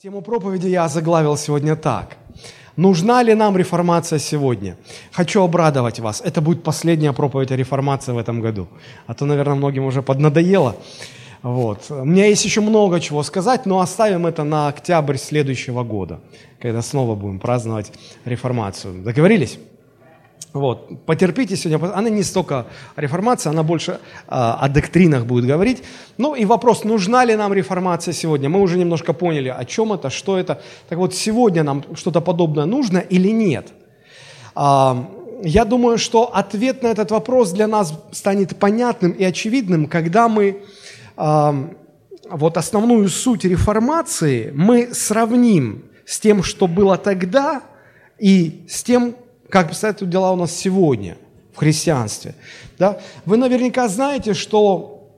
Тему проповеди я заглавил сегодня так. Нужна ли нам реформация сегодня? Хочу обрадовать вас. Это будет последняя проповедь о реформации в этом году. А то, наверное, многим уже поднадоело. У меня есть еще много чего сказать, но оставим это на октябрь следующего года, когда снова будем праздновать реформацию. Договорились? Потерпите сегодня. Она не столько о реформации, она больше о доктринах будет говорить. Ну и вопрос, нужна ли нам реформация сегодня? Мы уже немножко поняли, о чем это, что это. Так вот, сегодня нам что-то подобное нужно или нет? Я думаю, что ответ на этот вопрос для нас станет понятным и очевидным, когда мы основную суть реформации мы сравним с тем, что было тогда, и с тем, как обстоят дела у нас сегодня в христианстве. Да? Вы наверняка знаете, что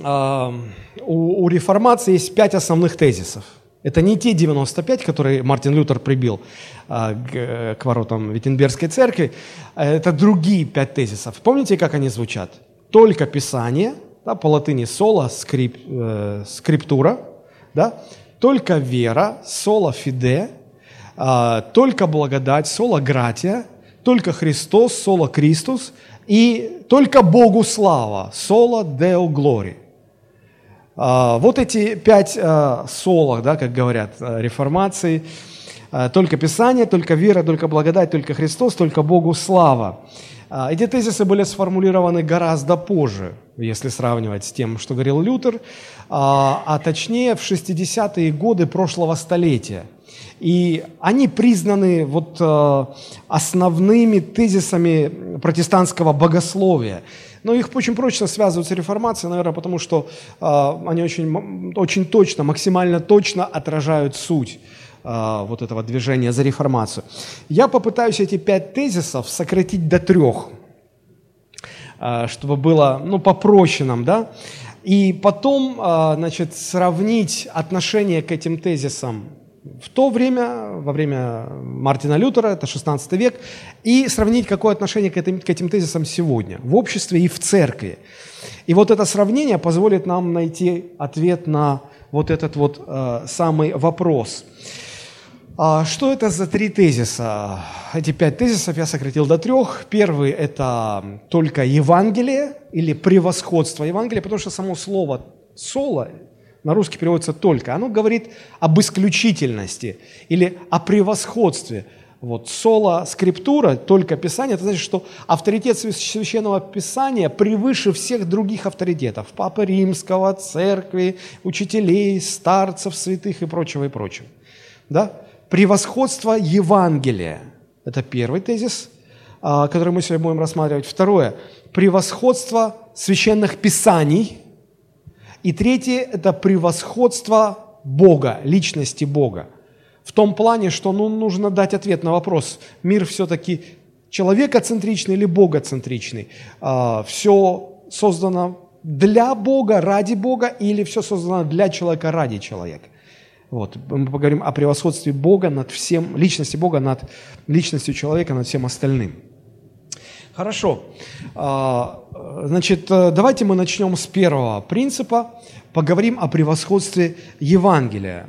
у реформации есть 5 основных тезисов. Это не те 95, которые Мартин Лютер прибил к воротам Виттенбергской церкви. Это другие 5 тезисов. Помните, как они звучат? Только Писание, да, по латыни «сола скриптура», да? Только вера, «сола фиде», только благодать, «сола гратия», только Христос, «Соло Кристус», и только Богу слава, «Соло Део Глори». Вот эти 5 соло, да, как говорят реформации, только Писание, только вера, только благодать, только Христос, только Богу слава. Эти тезисы были сформулированы гораздо позже, если сравнивать с тем, что говорил Лютер, а точнее в 60-е годы прошлого столетия. И они признаны основными тезисами протестантского богословия. Но их очень прочно связывают с реформацией, наверное, потому что они очень точно, максимально точно отражают суть этого движения за реформацию. Я попытаюсь эти 5 тезисов сократить до 3, чтобы было попроще нам, да? И потом сравнить отношение к этим тезисам в то время, во время Мартина Лютера, это 16 век, и сравнить, какое отношение к этим тезисам сегодня, в обществе и в церкви. И это сравнение позволит нам найти ответ на самый вопрос. Что это за 3 тезиса? Эти 5 тезисов я сократил до 3. Первый – это только Евангелие или превосходство Евангелия, потому что само слово «соло» на русский переводится «только». Оно говорит об исключительности или о превосходстве. «Соло скриптура», «только Писание», это значит, что авторитет Священного Писания превыше всех других авторитетов. Папы Римского, церкви, учителей, старцев, святых и прочего, и прочего. Да? Превосходство Евангелия. Это первый тезис, который мы сегодня будем рассматривать. Второе – превосходство Священных Писаний. И третье – это превосходство Бога, личности Бога. В том плане, что нужно дать ответ на вопрос, мир все-таки человекоцентричный или богоцентричный? Все создано для Бога, ради Бога, или все создано для человека, ради человека? Мы поговорим о превосходстве Бога над всем, личности Бога над личностью человека, над всем остальным. Хорошо. Давайте мы начнем с первого принципа. Поговорим о превосходстве Евангелия.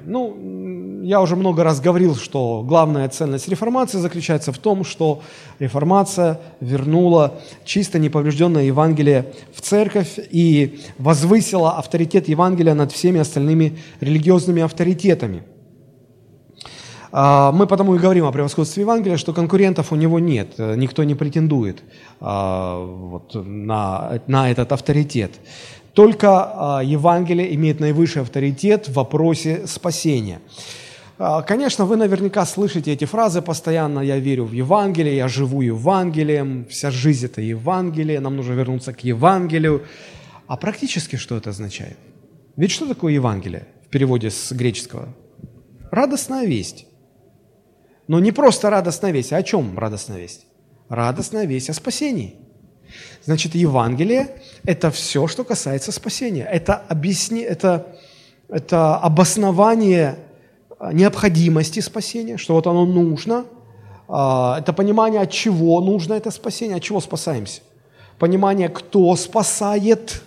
Я уже много раз говорил, что главная ценность реформации заключается в том, что реформация вернула чисто неповрежденное Евангелие в церковь и возвысила авторитет Евангелия над всеми остальными религиозными авторитетами. Мы потому и говорим о превосходстве Евангелия, что конкурентов у него нет, никто не претендует на этот авторитет. Только Евангелие имеет наивысший авторитет в вопросе спасения. Конечно, вы наверняка слышите эти фразы постоянно: «Я верю в Евангелие», «Я живу Евангелием», «Вся жизнь – это Евангелие», «Нам нужно вернуться к Евангелию». А практически что это означает? Ведь что такое Евангелие в переводе с греческого? Радостная весть. Но не просто радостная весть. А о чем радостная весть? Радостная весть о спасении. Евангелие – это все, что касается спасения. Это обоснование необходимости спасения, что оно нужно. Это понимание, от чего нужно это спасение, от чего спасаемся. Понимание, кто спасает,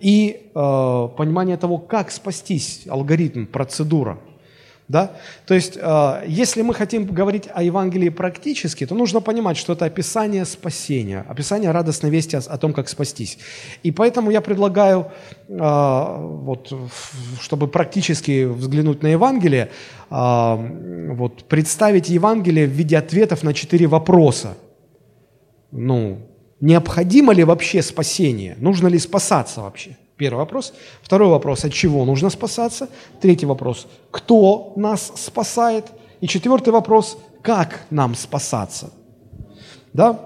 и понимание того, как спастись, алгоритм, процедура. Да? То есть, если мы хотим говорить о Евангелии практически, то нужно понимать, что это описание спасения, описание радостной вести о том, как спастись. И поэтому я предлагаю, вот, чтобы практически взглянуть на Евангелие, вот, представить Евангелие в виде ответов на 4 вопроса. Ну, необходимо ли вообще спасение? Нужно ли спасаться вообще? Первый вопрос. Второй вопрос, от чего нужно спасаться? Третий вопрос, кто нас спасает? И 4-й вопрос, как нам спасаться? Да?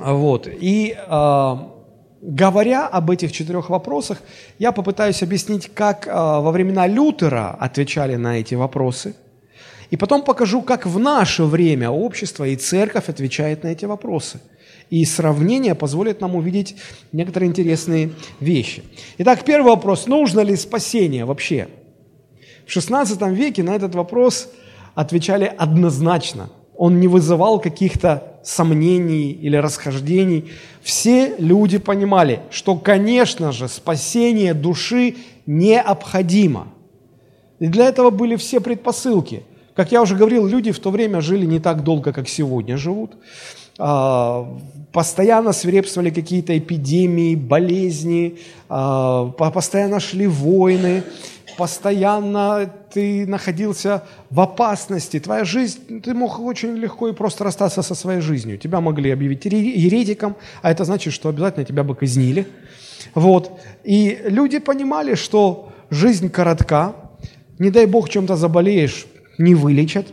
Вот. И говоря об этих 4 вопросах, я попытаюсь объяснить, как во времена Лютера отвечали на эти вопросы. И потом покажу, как в наше время общество и церковь отвечает на эти вопросы. И сравнение позволит нам увидеть некоторые интересные вещи. Итак, первый вопрос. Нужно ли спасение вообще? В XVI веке на этот вопрос отвечали однозначно. Он не вызывал каких-то сомнений или расхождений. Все люди понимали, что, конечно же, спасение души необходимо. И для этого были все предпосылки. Как я уже говорил, люди в то время жили не так долго, как сегодня живут. Постоянно свирепствовали какие-то эпидемии, болезни, постоянно шли войны, постоянно ты находился в опасности. Твоя жизнь, ты мог очень легко и просто расстаться со своей жизнью. Тебя могли объявить еретиком, а это значит, что обязательно тебя бы казнили. Вот. И люди понимали, что жизнь коротка, не дай бог чем-то заболеешь, не вылечат.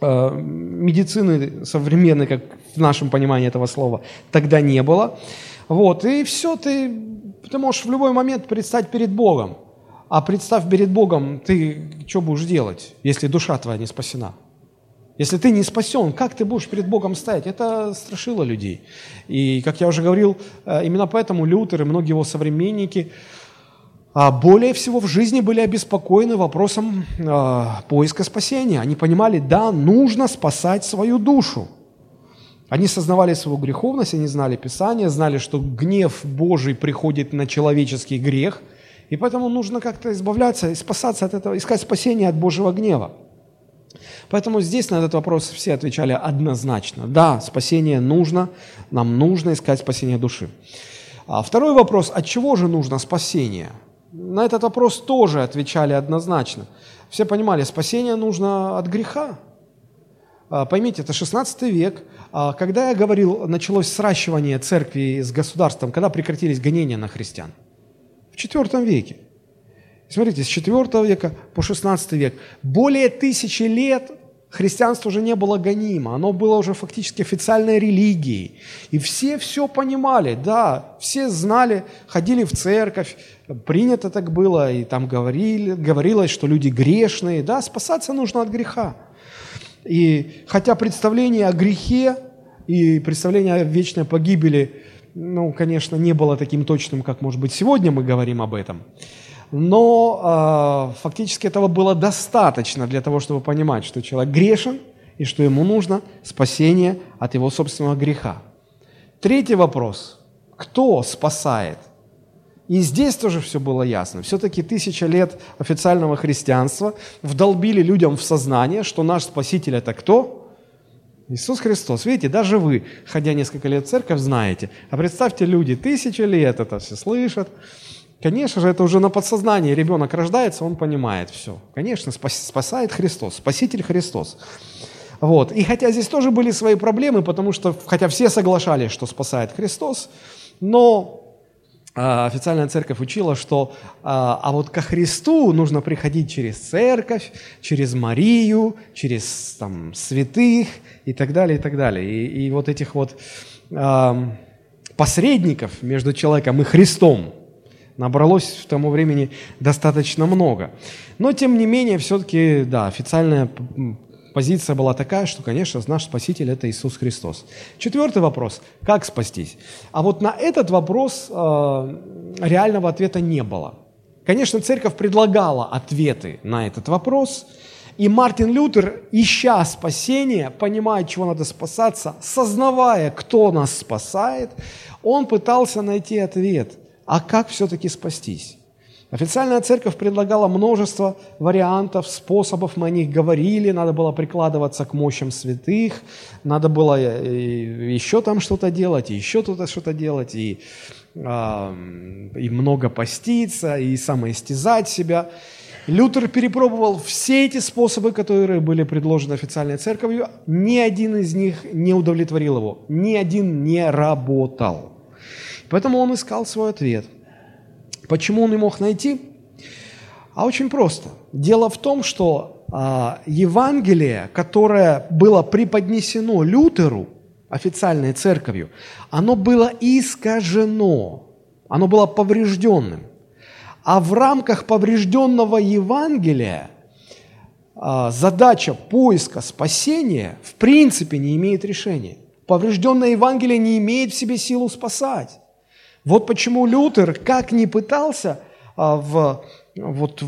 Медицины современной, как в нашем понимании этого слова, тогда не было. Вот. И все, ты можешь в любой момент предстать перед Богом. А представь перед Богом, ты что будешь делать, если душа твоя не спасена? Если ты не спасен, как ты будешь перед Богом стоять? Это страшило людей. И, как я уже говорил, именно поэтому Лютер и многие его современники более всего в жизни были обеспокоены вопросом поиска спасения. Они понимали, да, нужно спасать свою душу. Они сознавали свою греховность, они знали Писание, знали, что гнев Божий приходит на человеческий грех, и поэтому нужно как-то избавляться и спасаться от этого, искать спасение от Божьего гнева. Поэтому здесь на этот вопрос все отвечали однозначно. Да, спасение нужно, нам нужно искать спасение души. А второй вопрос, от чего же нужно спасение? На этот вопрос тоже отвечали однозначно. Все понимали, спасение нужно от греха. Поймите, это 16 век. Когда я говорил, началось сращивание церкви с государством, когда прекратились гонения на христиан? В IV веке. Смотрите, с IV века по XVI век. Более 1000 лет христианство уже не было гонимо, оно было уже фактически официальной религией. И все все понимали, да, все знали, ходили в церковь, принято так было, и там говорилось, что люди грешные, да, спасаться нужно от греха. И хотя представление о грехе и представление о вечной погибели, ну, конечно, не было таким точным, как, может быть, сегодня мы говорим об этом, но фактически этого было достаточно для того, чтобы понимать, что человек грешен и что ему нужно спасение от его собственного греха. Третий вопрос. Кто спасает? И здесь тоже все было ясно. Все-таки 1000 лет официального христианства вдолбили людям в сознание, что наш Спаситель – это кто? Иисус Христос. Видите, даже вы, ходя несколько лет в церковь, знаете. А представьте, люди 1000 лет это все слышат. Конечно же, это уже на подсознании. Ребенок рождается, он понимает все. Конечно, спасает Христос, Спаситель Христос. Вот. И хотя здесь тоже были свои проблемы, потому что, хотя все соглашались, что спасает Христос, но официальная церковь учила, что а вот ко Христу нужно приходить через церковь, через Марию, через там, святых и так далее, и так далее. И вот этих вот посредников между человеком и Христом набралось к тому времени достаточно много. Но, тем не менее, все-таки, да, официальная позиция была такая, что, конечно, наш Спаситель – это Иисус Христос. 4-й вопрос – как спастись? А вот на этот вопрос реального ответа не было. Конечно, церковь предлагала ответы на этот вопрос, и Мартин Лютер, ища спасения, понимая, чего надо спасаться, сознавая, кто нас спасает, он пытался найти ответ. А как все-таки спастись? Официальная церковь предлагала множество вариантов, способов, мы о них говорили, надо было прикладываться к мощам святых, надо было еще там что-то делать, и еще тут что-то делать, и много поститься, и самоистязать себя. Лютер перепробовал все эти способы, которые были предложены официальной церковью, ни один из них не удовлетворил его, ни один не работал. Поэтому он искал свой ответ. Почему он не мог найти? А очень просто. Дело в том, что Евангелие, которое было преподнесено Лютеру, официальной церковью, оно было искажено, оно было поврежденным. А в рамках поврежденного Евангелия задача поиска спасения в принципе не имеет решения. Поврежденное Евангелие не имеет в себе силу спасать. Вот почему Лютер, как ни пытался в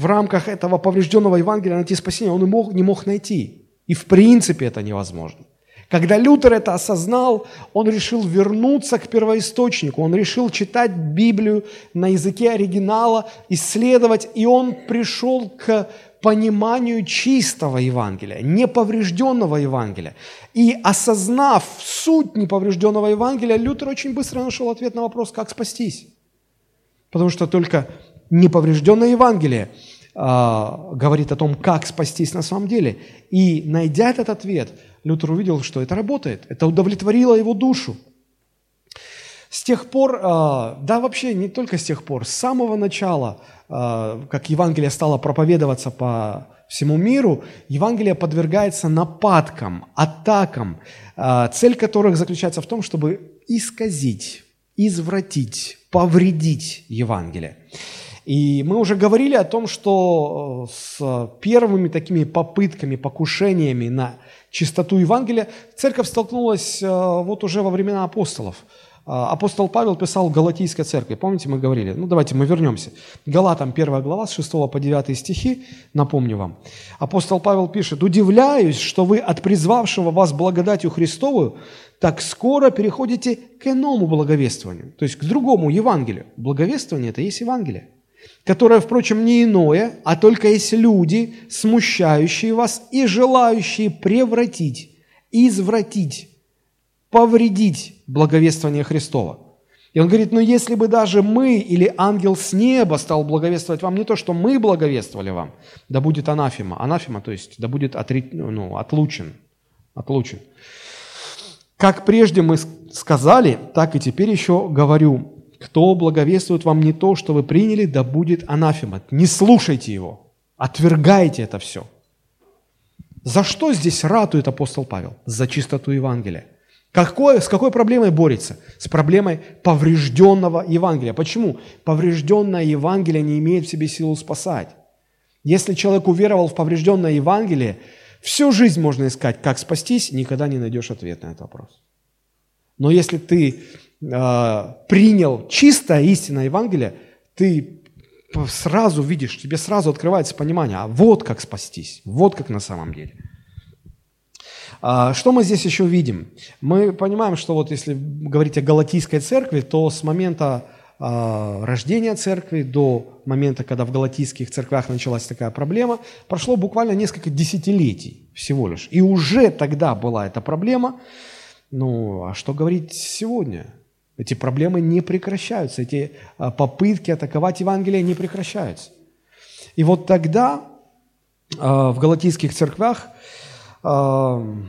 рамках этого поврежденного Евангелия найти спасение, он не мог найти. И в принципе это невозможно. Когда Лютер это осознал, он решил вернуться к первоисточнику, он решил читать Библию на языке оригинала, исследовать, и он пришел к пониманию чистого Евангелия, неповрежденного Евангелия. И осознав суть неповрежденного Евангелия, Лютер очень быстро нашел ответ на вопрос, как спастись. Потому что только неповрежденное Евангелие говорит о том, как спастись на самом деле. И найдя этот ответ, Лютер увидел, что это работает, это удовлетворило его душу. С тех пор, да вообще не только с тех пор, с самого начала, как Евангелие стало проповедоваться по всему миру, Евангелие подвергается нападкам, атакам, цель которых заключается в том, чтобы исказить, извратить, повредить Евангелие. И мы уже говорили о том, что с первыми такими попытками, покушениями на чистоту Евангелия церковь столкнулась вот уже во времена апостолов. Апостол Павел писал Галатийской церкви. Помните, мы говорили? Ну, давайте мы вернемся. Галатам 1 глава, с 6 по 9 стихи, напомню вам. Апостол Павел пишет: «Удивляюсь, что вы от призвавшего вас благодатью Христовую так скоро переходите к иному благовествованию». То есть к другому Евангелию. Благовествование – это есть Евангелие, которое, впрочем, не иное, а только есть люди, смущающие вас и желающие превратить, извратить, повредить благовествование Христова. И он говорит, ну если бы даже мы или ангел с неба стал благовествовать вам, не то, что мы благовествовали вам, да будет анафема. Анафема, то есть, да будет отлучен. Как прежде мы сказали, так и теперь еще говорю, кто благовествует вам не то, что вы приняли, да будет анафема. Не слушайте его, отвергайте это все. За что здесь ратует апостол Павел? За чистоту Евангелия. С какой проблемой борется? С проблемой поврежденного Евангелия. Почему? Поврежденное Евангелие не имеет в себе силу спасать. Если человек уверовал в поврежденное Евангелие, всю жизнь можно искать, как спастись, никогда не найдешь ответ на этот вопрос. Но если ты принял чистое истинное Евангелие, ты сразу видишь, тебе сразу открывается понимание, а вот как спастись, вот как на самом деле. Что мы здесь еще видим? Мы понимаем, что вот если говорить о Галатийской церкви, то с момента рождения церкви до момента, когда в галатийских церквях началась такая проблема, прошло буквально несколько десятилетий всего лишь. И уже тогда была эта проблема. Ну, а что говорить сегодня? Эти проблемы не прекращаются, эти попытки атаковать Евангелие не прекращаются. И вот тогда в галатийских церквях, ну,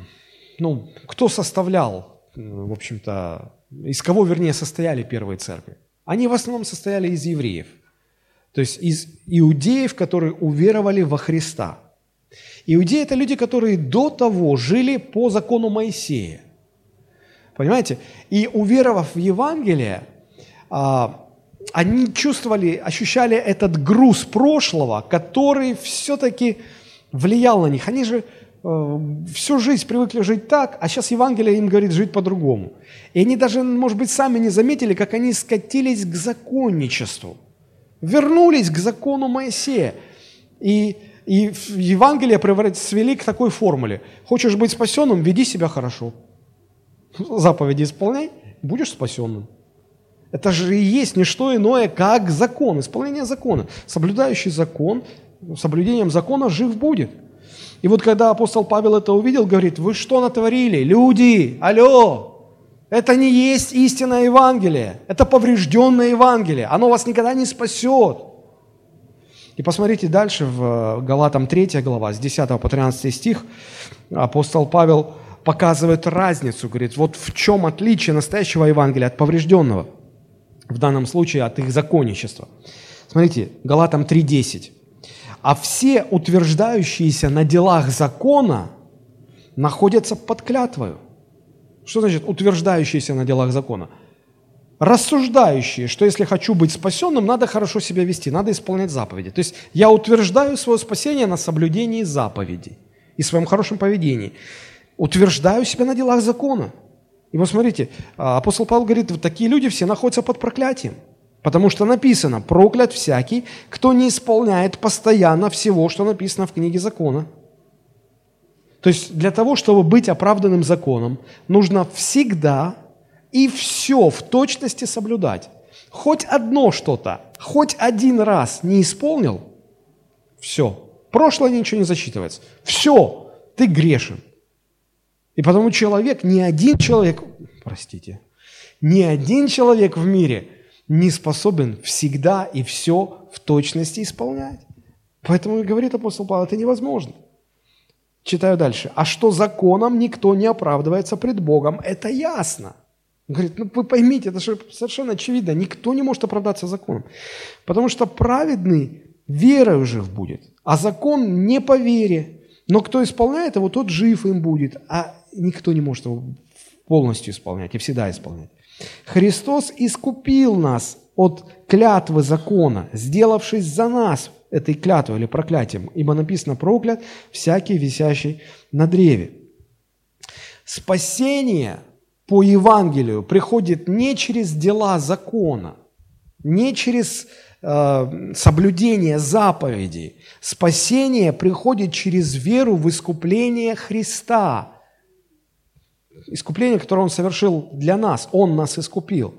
кто составлял, в общем-то, из кого, вернее, состояли первые церкви? Они в основном состояли из евреев, то есть из иудеев, которые уверовали во Христа. Иудеи – это люди, которые до того жили по закону Моисея. Понимаете? И уверовав в Евангелие, они чувствовали, ощущали этот груз прошлого, который все-таки влиял на них. Они же всю жизнь привыкли жить так, а сейчас Евангелие им говорит жить по-другому. И они даже, может быть, сами не заметили, как они скатились к законничеству, вернулись к закону Моисея. И Евангелие свели к такой формуле: хочешь быть спасенным, веди себя хорошо. Заповеди исполняй, будешь спасенным. Это же и есть не что иное, как закон, исполнение закона. Соблюдающий закон, соблюдением закона жив будет. И вот когда апостол Павел это увидел, говорит: вы что натворили? Люди, алло! Это не есть истинное Евангелие, это поврежденное Евангелие, оно вас никогда не спасет. И посмотрите дальше в Галатам 3 глава, с 10 по 13 стих, апостол Павел показывает разницу, говорит, вот в чем отличие настоящего Евангелия от поврежденного, в данном случае от их законничества. Смотрите, Галатам 3:10. «А все утверждающиеся на делах закона находятся под клятвою». Что значит утверждающиеся на делах закона? Рассуждающие, что если хочу быть спасенным, надо хорошо себя вести, надо исполнять заповеди. То есть я утверждаю свое спасение на соблюдении заповедей и своем хорошем поведении. Утверждаю себя на делах закона. И вот смотрите, апостол Павел говорит, вот такие люди все находятся под проклятием. Потому что написано: проклят всякий, кто не исполняет постоянно всего, что написано в книге закона. То есть для того, чтобы быть оправданным законом, нужно всегда и все в точности соблюдать. Хоть одно что-то, хоть один раз не исполнил, все. Прошлое ничего не засчитывается. Все, ты грешен. И потому человек, ни один человек в мире не способен всегда и все в точности исполнять. Поэтому и говорит апостол Павел, это невозможно. Читаю дальше. «А что законом никто не оправдывается пред Богом, это ясно». Он говорит, вы поймите, это же совершенно очевидно, никто не может оправдаться законом. Потому что праведный верою жив будет, а закон не по вере. Но кто исполняет его, тот жив им будет, а никто не может его полностью исполнять и всегда исполнять. «Христос искупил нас от клятвы закона, сделавшись за нас». Этой клятвой или проклятием, ибо написано: проклят всякий, висящий на древе. Спасение по Евангелию приходит не через дела закона, не через соблюдение заповедей. Спасение приходит через веру в искупление Христа. Искупление, которое Он совершил для нас, Он нас искупил.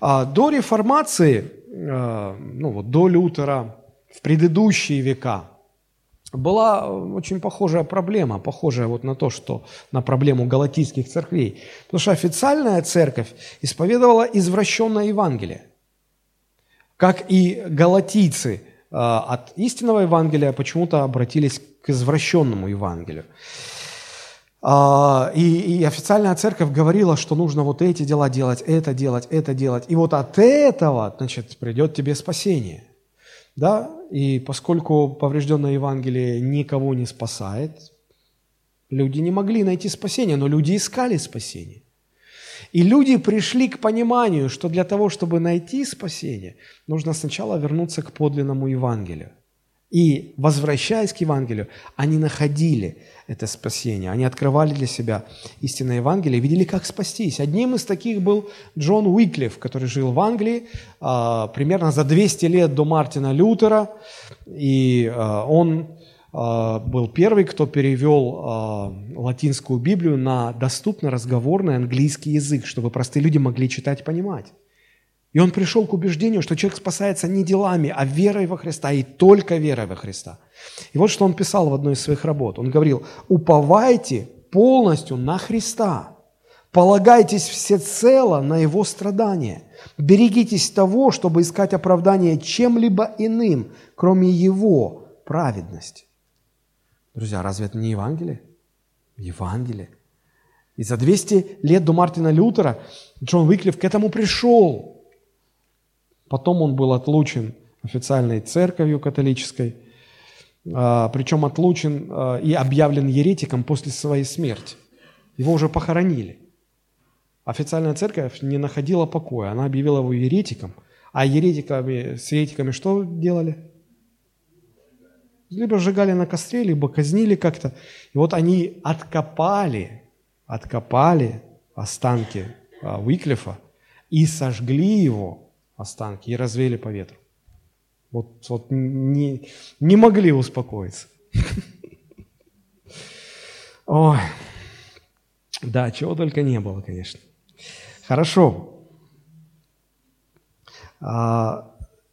До реформации, до Лютера, в предыдущие века была очень похожая проблема, похожая вот на то, что на проблему галатийских церквей. Потому что официальная церковь исповедовала извращенное Евангелие. Как и галатийцы от истинного Евангелия почему-то обратились к извращенному Евангелию. И официальная церковь говорила, что нужно вот эти дела делать, это делать, это делать. И вот от этого, значит, придет тебе спасение. Да? И поскольку поврежденное Евангелие никого не спасает, люди не могли найти спасение, но люди искали спасение. И люди пришли к пониманию, что для того, чтобы найти спасение, нужно сначала вернуться к подлинному Евангелию. И, возвращаясь к Евангелию, они находили это спасение, они открывали для себя истинное Евангелие, видели, как спастись. Одним из таких был Джон Уиклиф, который жил в Англии примерно за 200 лет до Мартина Лютера, и он был первый, кто перевел латинскую Библию на доступно разговорный английский язык, чтобы простые люди могли читать и понимать. И он пришел к убеждению, что человек спасается не делами, а верой во Христа, и только верой во Христа. И вот что он писал в одной из своих работ. Он говорил: «Уповайте полностью на Христа, полагайтесь всецело на Его страдания, берегитесь того, чтобы искать оправдание чем-либо иным, кроме Его праведности». Друзья, разве это не Евангелие? Евангелие. И за 200 лет до Мартина Лютера Джон Уиклиф к этому пришел. Потом он был отлучен официальной церковью католической, причем отлучен и объявлен еретиком после своей смерти. Его уже похоронили. Официальная церковь не находила покоя, она объявила его еретиком. А с еретиками что делали? Либо сжигали на костре, либо казнили как-то. И вот они откопали останки Уиклифа и сожгли его останки и развели по ветру. Вот не могли успокоиться. Ой, да, чего только не было, конечно. Хорошо.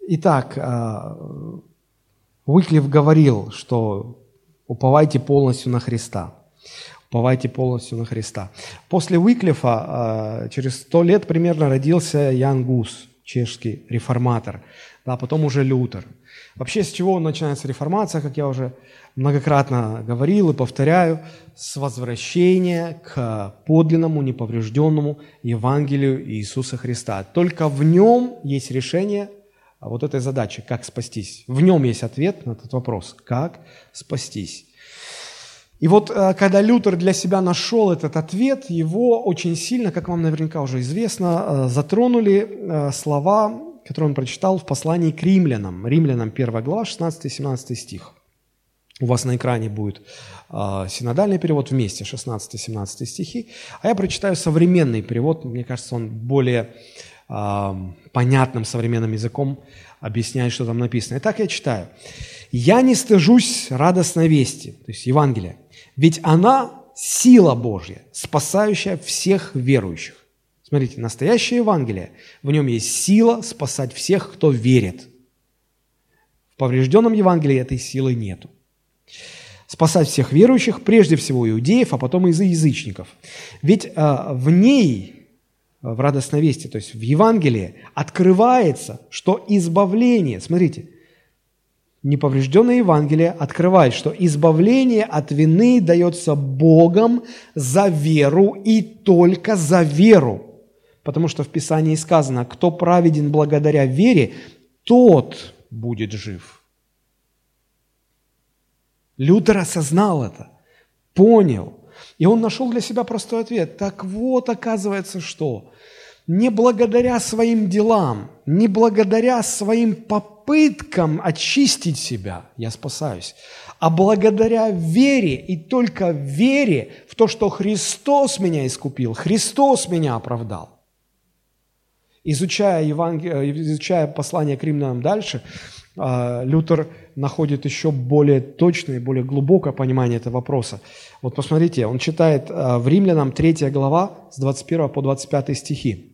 Итак, Уиклиф говорил, что уповайте полностью на Христа. Уповайте полностью на Христа. После Уиклифа через 100 лет примерно родился Ян Гус, чешский реформатор, да, потом уже Лютер. Вообще, с чего начинается реформация, как я уже многократно говорил и повторяю, с возвращения к подлинному, неповрежденному Евангелию Иисуса Христа. Только в нем есть решение вот этой задачи, как спастись. В нем есть ответ на этот вопрос, как спастись. И вот когда Лютер для себя нашел этот ответ, его очень сильно, как вам наверняка уже известно, затронули слова, которые он прочитал в послании к римлянам. Римлянам 1 глава, 16-17 стих. У вас на экране будет синодальный перевод вместе, 16-17 стихи. А я прочитаю современный перевод, мне кажется, он более понятным современным языком объясняет, что там написано. Итак, я читаю. «Я не стыжусь радостной вести», то есть Евангелия, «ведь она сила Божья, спасающая всех верующих». Смотрите, настоящее Евангелие, в нем есть сила спасать всех, кто верит. В поврежденном Евангелии этой силы нету. «Спасать всех верующих, прежде всего иудеев, а потом и язычников. Ведь в ней, в радостной вести, то есть в Евангелии, открывается, что избавление, смотрите, неповрежденное Евангелие открывает, что избавление от вины дается Богом за веру и только за веру. Потому что в Писании сказано, кто праведен благодаря вере, тот будет жив». Лютер осознал это, понял. И он нашел для себя простой ответ. Так вот, оказывается, что не благодаря своим делам, не благодаря своим попыткам очистить себя я спасаюсь, а благодаря вере и только вере в то, что Христос меня искупил, Христос меня оправдал. Изучая послание к римлянам дальше, Лютер находит еще более точное, более глубокое понимание этого вопроса. Вот посмотрите, он читает в Римлянам 3 глава с 21 по 25 стихи.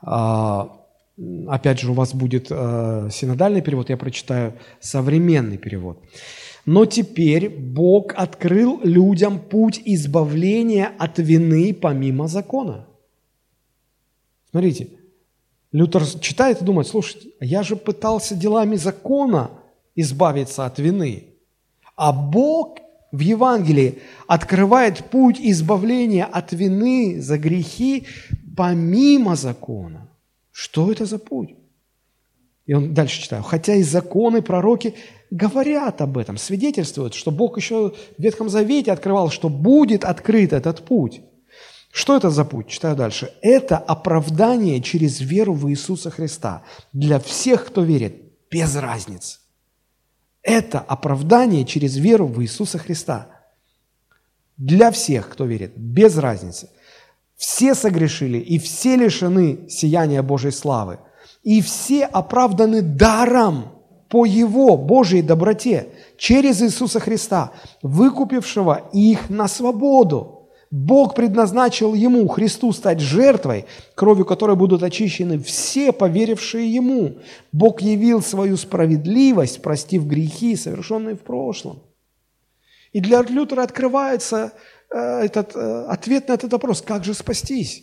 Опять же, у вас будет синодальный перевод, я прочитаю современный перевод. «Но теперь Бог открыл людям путь избавления от вины помимо закона». Смотрите. Лютер читает и думает, слушайте, я же пытался делами закона избавиться от вины, а Бог в Евангелии открывает путь избавления от вины за грехи помимо закона. Что это за путь? И он дальше читает. «Хотя и законы, пророки говорят об этом, свидетельствуют, что Бог еще в Ветхом Завете открывал, что будет открыт этот путь». Что это за путь? Читаю дальше. «Это оправдание через веру в Иисуса Христа для всех, кто верит, без разницы». Это оправдание через веру в Иисуса Христа для всех, кто верит, без разницы. Все согрешили и все лишены сияния Божьей славы, и все оправданы даром по Его Божьей доброте через Иисуса Христа, выкупившего их на свободу. Бог предназначил Ему, Христу, стать жертвой, кровью которой будут очищены все, поверившие Ему. Бог явил свою справедливость, простив грехи, совершенные в прошлом». И для Лютера открывается этот ответ на этот вопрос, как же спастись.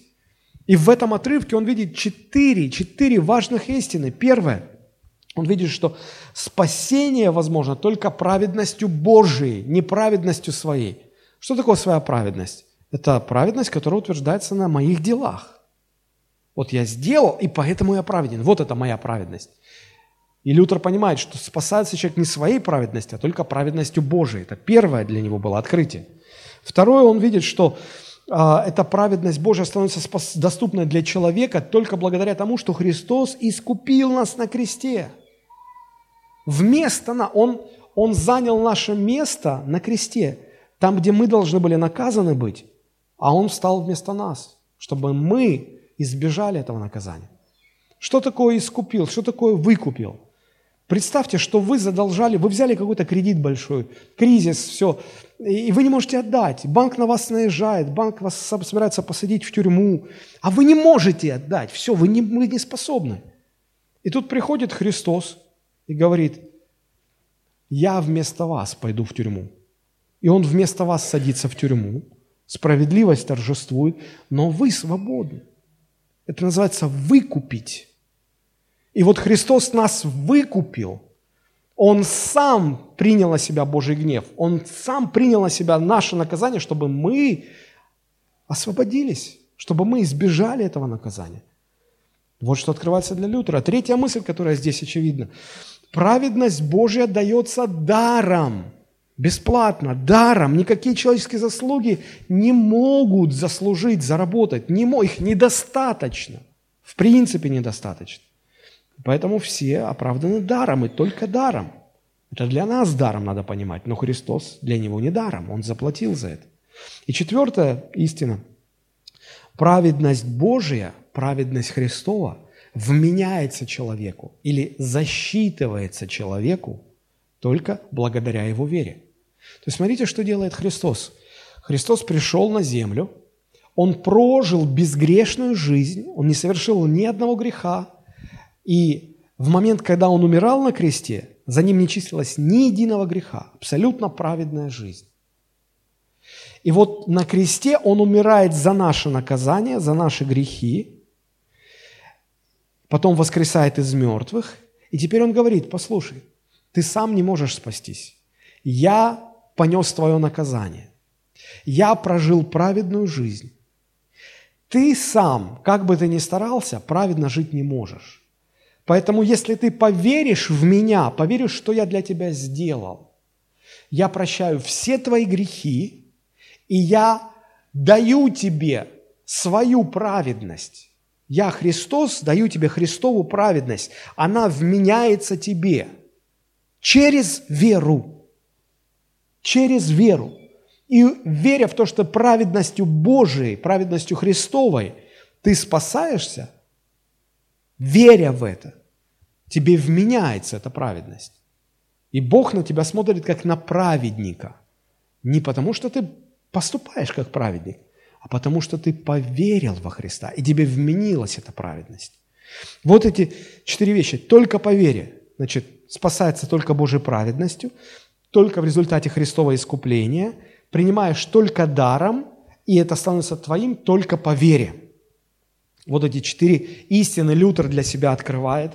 И в этом отрывке он видит четыре важных истины. Первое, он видит, что спасение возможно только праведностью Божией, не праведностью своей. Что такое своя праведность? Это праведность, которая утверждается на моих делах. Вот я сделал, и поэтому я праведен. Вот это моя праведность. И Лютер понимает, что спасается человек не своей праведностью, а только праведностью Божией. Это первое для него было открытие. Второе, он видит, что эта праведность Божия становится доступной для человека только благодаря тому, что Христос искупил нас на кресте. Он занял наше место на кресте, там, где мы должны были наказаны быть. А Он встал вместо нас, чтобы мы избежали этого наказания. Что такое искупил? Что такое выкупил? Представьте, что вы задолжали, вы взяли какой-то кредит большой, кризис, все, и вы не можете отдать. Банк на вас наезжает, банк вас собирается посадить в тюрьму, а вы не можете отдать, все, вы не способны. И тут приходит Христос и говорит: «Я вместо вас пойду в тюрьму». И Он вместо вас садится в тюрьму, справедливость торжествует, но вы свободны. Это называется «выкупить». И вот Христос нас выкупил. Он сам принял на себя Божий гнев. Он сам принял на себя наше наказание, чтобы мы освободились, чтобы мы избежали этого наказания. Вот что открывается для Лютера. Третья мысль, которая здесь очевидна. Праведность Божья дается даром, бесплатно, даром. Никакие человеческие заслуги не могут заслужить, заработать. Их недостаточно. В принципе, недостаточно. Поэтому все оправданы даром и только даром. Это для нас даром надо понимать, но Христос для Него не даром, Он заплатил за это. И четвертая истина. Праведность Божия, праведность Христова вменяется человеку или засчитывается человеку только благодаря его вере. То есть смотрите, что делает Христос. Христос пришел на землю, Он прожил безгрешную жизнь, Он не совершил ни одного греха, и в момент, когда Он умирал на кресте, за Ним не числилось ни единого греха, абсолютно праведная жизнь. И вот на кресте Он умирает за наше наказание, за наши грехи, потом воскресает из мертвых, и теперь Он говорит: послушай, ты сам не можешь спастись, я понес твое наказание, я прожил праведную жизнь, ты сам, как бы ты ни старался, праведно жить не можешь. Поэтому, если ты поверишь в Меня, поверишь, что Я для тебя сделал, Я прощаю все твои грехи, и Я даю тебе свою праведность. Я, Христос, даю тебе Христову праведность. Она вменяется тебе через веру. Через веру. И веря в то, что праведностью Божией, праведностью Христовой ты спасаешься, веря в это, тебе вменяется эта праведность. И Бог на тебя смотрит как на праведника. Не потому, что ты поступаешь как праведник, а потому, что ты поверил во Христа, и тебе вменилась эта праведность. Вот эти четыре вещи. Только по вере. Значит, спасается только Божьей праведностью, только в результате Христова искупления, принимаешь только даром, и это становится твоим только по вере. Вот эти четыре истины Лютер для себя открывает.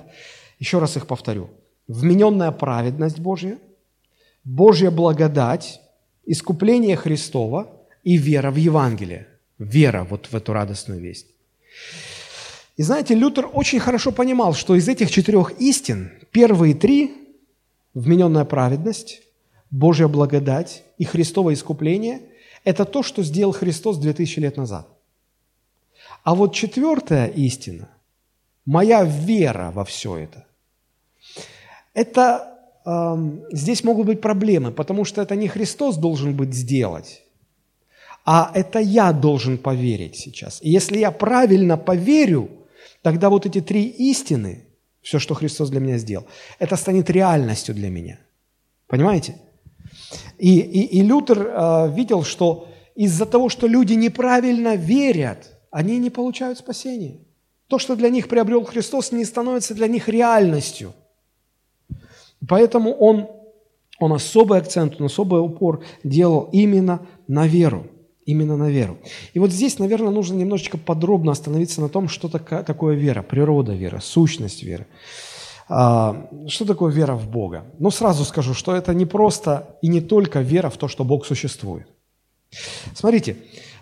Еще раз их повторю. Вмененная праведность Божья, Божья благодать, искупление Христова и вера в Евангелие. Вера вот в эту радостную весть. И знаете, Лютер очень хорошо понимал, что из этих четырех истин первые три – вмененная праведность, Божья благодать и Христово искупление – это то, что сделал Христос 2000 лет назад. А вот четвертая истина, моя вера во все это здесь могут быть проблемы, потому что это не Христос должен быть сделать, а это я должен поверить сейчас. И если я правильно поверю, тогда вот эти три истины, все, что Христос для меня сделал, это станет реальностью для меня. Понимаете? И Лютер видел, что из-за того, что люди неправильно верят, они не получают спасения. То, что для них приобрел Христос, не становится для них реальностью. Поэтому он особый акцент, он особый упор делал именно на веру. Именно на веру. И вот здесь, наверное, нужно немножечко подробно остановиться на том, что такое вера, природа веры, сущность веры. Что такое вера в Бога? Ну, сразу скажу, что это не просто и не только вера в то, что Бог существует. Смотрите,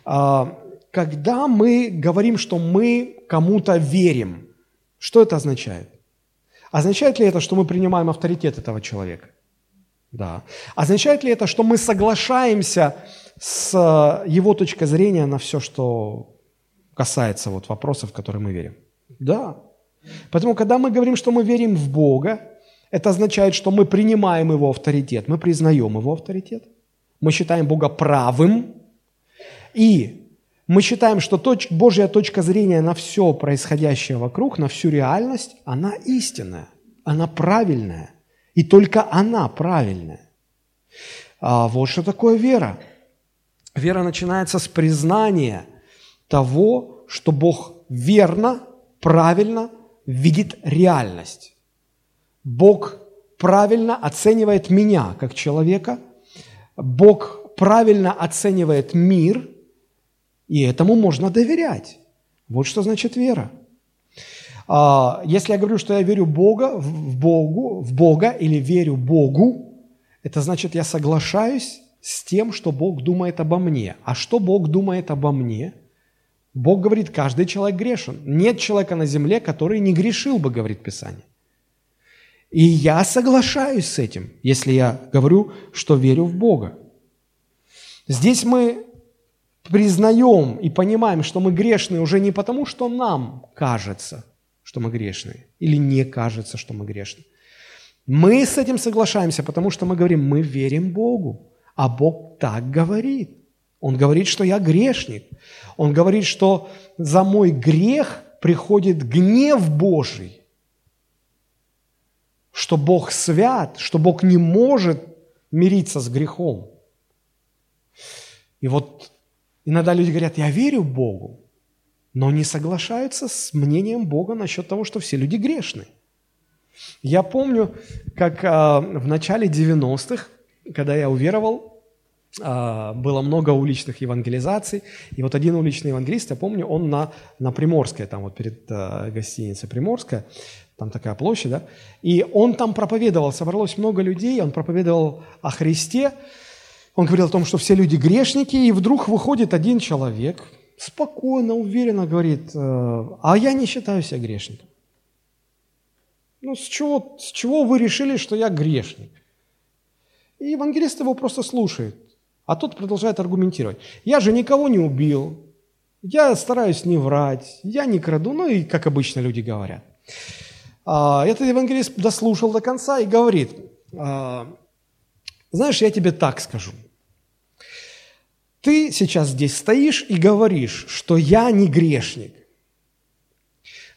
когда мы говорим, что мы кому-то верим, что это означает? Означает ли это, что мы принимаем авторитет этого человека? Да. Означает ли это, что мы соглашаемся с его точкой зрения на все, что касается вот вопросов, в которые мы верим? Да. Поэтому, когда мы говорим, что мы верим в Бога, это означает, что мы принимаем его авторитет, мы признаем его авторитет, мы считаем Бога правым, и мы считаем, что Божья точка зрения на все происходящее вокруг, на всю реальность, она истинная, она правильная, и только она правильная. А вот что такое вера. Вера начинается с признания того, что Бог верно, правильно видит реальность. Бог правильно оценивает меня как человека, Бог правильно оценивает мир, и этому можно доверять. Вот что значит вера. Если я говорю, что я верю в Бога или верю Богу, это значит, я соглашаюсь с тем, что Бог думает обо мне. А что Бог думает обо мне? Бог говорит, каждый человек грешен. Нет человека на земле, который не грешил бы, говорит Писание. И я соглашаюсь с этим, если я говорю, что верю в Бога. Здесь мы признаем и понимаем, что мы грешны уже не потому, что нам кажется, что мы грешны, или не кажется, что мы грешны. Мы с этим соглашаемся, потому что мы говорим, мы верим Богу, а Бог так говорит. Он говорит, что я грешник. Он говорит, что за мой грех приходит гнев Божий, что Бог свят, что Бог не может мириться с грехом. И вот иногда люди говорят, я верю Богу, но не соглашаются с мнением Бога насчет того, что все люди грешны. Я помню, как в начале 90-х, когда я уверовал, было много уличных евангелизаций, и вот один уличный евангелист, я помню, он на Приморской, там вот перед гостиницей Приморская, там такая площадь, да, и он там проповедовал, собралось много людей, он проповедовал о Христе, он говорил о том, что все люди грешники, и вдруг выходит один человек, спокойно, уверенно говорит, а я не считаю себя грешником. Ну, с чего вы решили, что я грешник? И евангелист его просто слушает. А тот продолжает аргументировать. Я же никого не убил, я стараюсь не врать, я не краду, ну и как обычно люди говорят. Этот евангелист дослушал до конца и говорит, знаешь, я тебе так скажу. Ты сейчас здесь стоишь и говоришь, что я не грешник.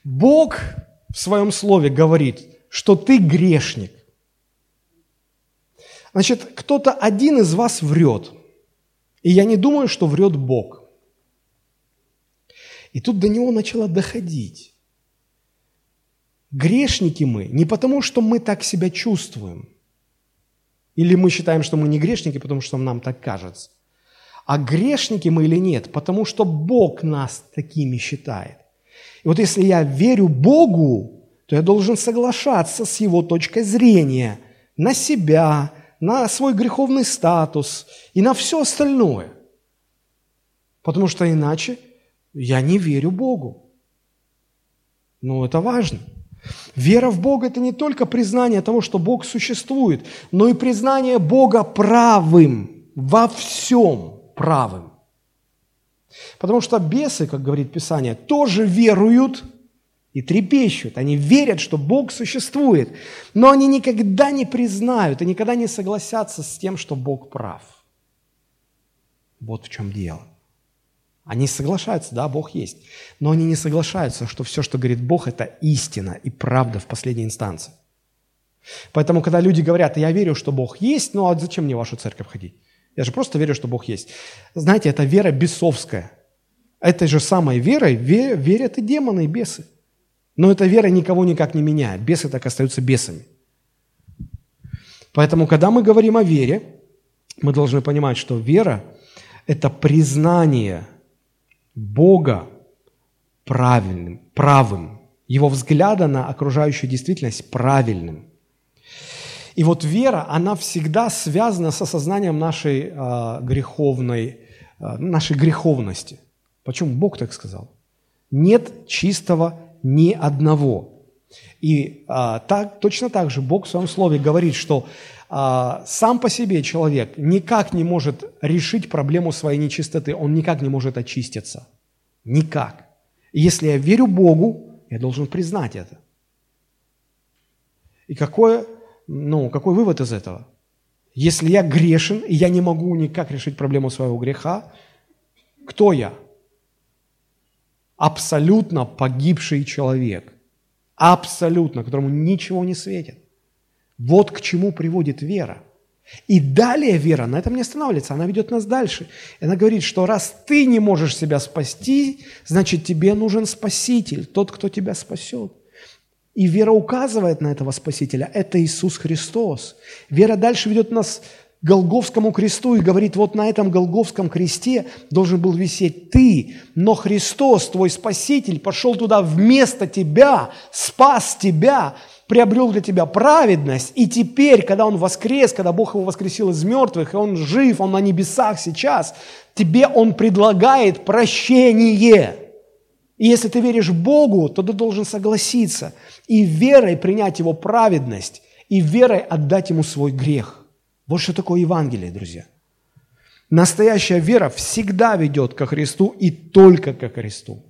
Бог в своем слове говорит, что ты грешник. Значит, кто-то один из вас врет. И я не думаю, что врет Бог. И тут до него начало доходить. Грешники мы не потому, что мы так себя чувствуем, или мы считаем, что мы не грешники, потому что нам так кажется. А грешники мы или нет, потому что Бог нас такими считает. И вот если я верю Богу, то я должен соглашаться с Его точкой зрения на себя, на свой греховный статус и на все остальное. Потому что иначе я не верю Богу. Но это важно. Вера в Бога – это не только признание того, что Бог существует, но и признание Бога правым, во всем правым. Потому что бесы, как говорит Писание, тоже веруют и трепещут, они верят, что Бог существует, но они никогда не признают и никогда не согласятся с тем, что Бог прав. Вот в чем дело. Они соглашаются, да, Бог есть, но они не соглашаются, что все, что говорит Бог, это истина и правда в последней инстанции. Поэтому, когда люди говорят, я верю, что Бог есть, ну а зачем мне в вашу церковь ходить? Я же просто верю, что Бог есть. Знаете, это вера бесовская. Этой же самой верой верят и демоны, и бесы. Но эта вера никого никак не меняет. Бесы так остаются бесами. Поэтому, когда мы говорим о вере, мы должны понимать, что вера – это признание Бога правильным, правым, Его взгляда на окружающую действительность правильным. И вот вера, она всегда связана с осознанием нашей греховности. Почему Бог так сказал? Нет чистого ни одного. И точно так же Бог в своем слове говорит, что сам по себе человек никак не может решить проблему своей нечистоты, он никак не может очиститься. Никак. И если я верю Богу, я должен признать это. И какой вывод из этого? Если я грешен, и я не могу никак решить проблему своего греха, кто я? Абсолютно погибший человек, абсолютно, которому ничего не светит. Вот к чему приводит вера. И далее вера на этом не останавливается, она ведет нас дальше. Она говорит, что раз ты не можешь себя спасти, значит, тебе нужен Спаситель, тот, кто тебя спасет. И вера указывает на этого Спасителя. Это Иисус Христос. Вера дальше ведет нас к Голгофскому кресту и говорит, вот на этом Голгофском кресте должен был висеть ты, но Христос, твой Спаситель, пошел туда вместо тебя, спас тебя, приобрел для тебя праведность. И теперь, когда Он воскрес, когда Бог Его воскресил из мертвых, и Он жив, Он на небесах сейчас, тебе Он предлагает прощение. И если ты веришь Богу, то ты должен согласиться и верой принять Его праведность, и верой отдать Ему свой грех. Вот что такое Евангелие, друзья. Настоящая вера всегда ведет ко Христу и только ко Христу.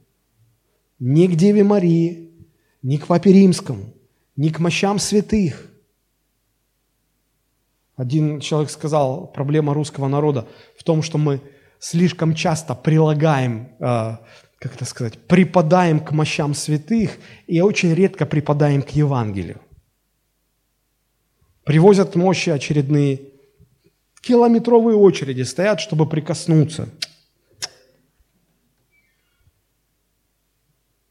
Не к Деве Марии, не к Папе Римскому, не к мощам святых. Один человек сказал, проблема русского народа в том, что мы слишком часто припадаем к мощам святых и очень редко припадаем к Евангелию. Привозят мощи очередные, километровые очереди стоят, чтобы прикоснуться.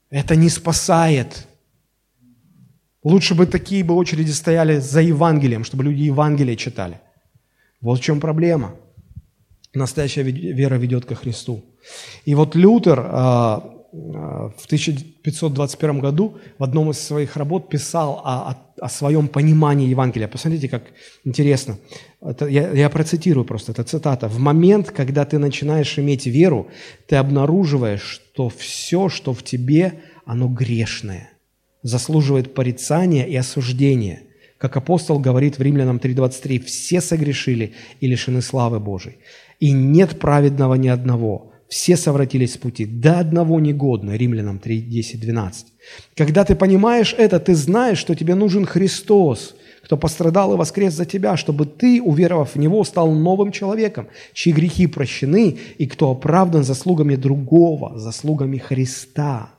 Это не спасает. Лучше бы такие бы очереди стояли за Евангелием, чтобы люди Евангелие читали. Вот в чем проблема. Настоящая вера ведет ко Христу. И вот Лютер в 1521 году в одном из своих работ писал о своем понимании Евангелия. Посмотрите, как интересно. Я процитирую просто, это цитата. «В момент, когда ты начинаешь иметь веру, ты обнаруживаешь, что все, что в тебе, оно грешное, заслуживает порицания и осуждения. Как апостол говорит в Римлянам 3:23, все согрешили и лишены славы Божией. И нет праведного ни одного. Все совратились с пути. До одного негодно. Римлянам 3:10-12. Когда ты понимаешь это, ты знаешь, что тебе нужен Христос, кто пострадал и воскрес за тебя, чтобы ты, уверовав в Него, стал новым человеком, чьи грехи прощены и кто оправдан заслугами другого, заслугами Христа».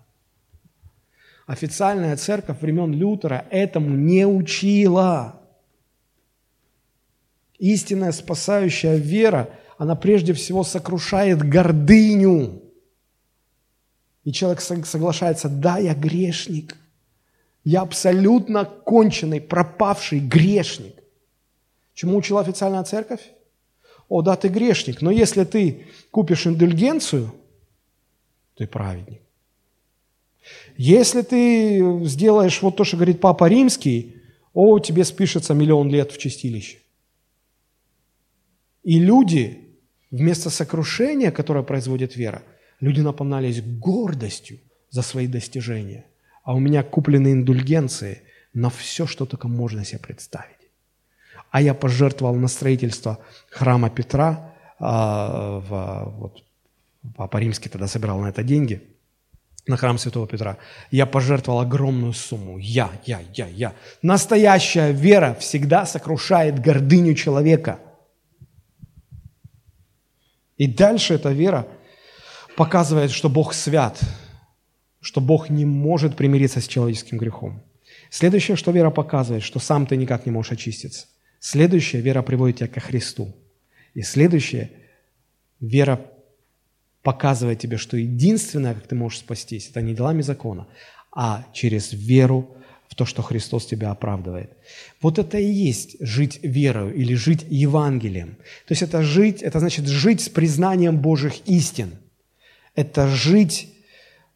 Официальная церковь времен Лютера этому не учила. Истинная спасающая вера, она прежде всего сокрушает гордыню. И человек соглашается, да, я грешник, я абсолютно конченый, пропавший грешник. Чему учила официальная церковь? О, да, ты грешник, но если ты купишь индульгенцию, ты праведник. Если ты сделаешь вот то, что говорит Папа Римский, тебе спишется 1 000 000 лет в чистилище. И люди, вместо сокрушения, которое производит вера, люди наполнялись гордостью за свои достижения. А у меня куплены индульгенции на все, что только можно себе представить. А я пожертвовал на строительство храма Петра, Папа Римский тогда собирал на это деньги, на храм Святого Петра. Я пожертвовал огромную сумму. Я. Настоящая вера всегда сокрушает гордыню человека. И дальше эта вера показывает, что Бог свят, что Бог не может примириться с человеческим грехом. Следующее, что вера показывает, что сам ты никак не можешь очиститься. Следующее, вера приводит тебя ко Христу. И следующее, вера показывая тебе, что единственное, как ты можешь спастись, это не делами закона, а через веру в то, что Христос тебя оправдывает. Вот это и есть жить верою или жить Евангелием. То есть это значит жить с признанием Божьих истин. Это жить,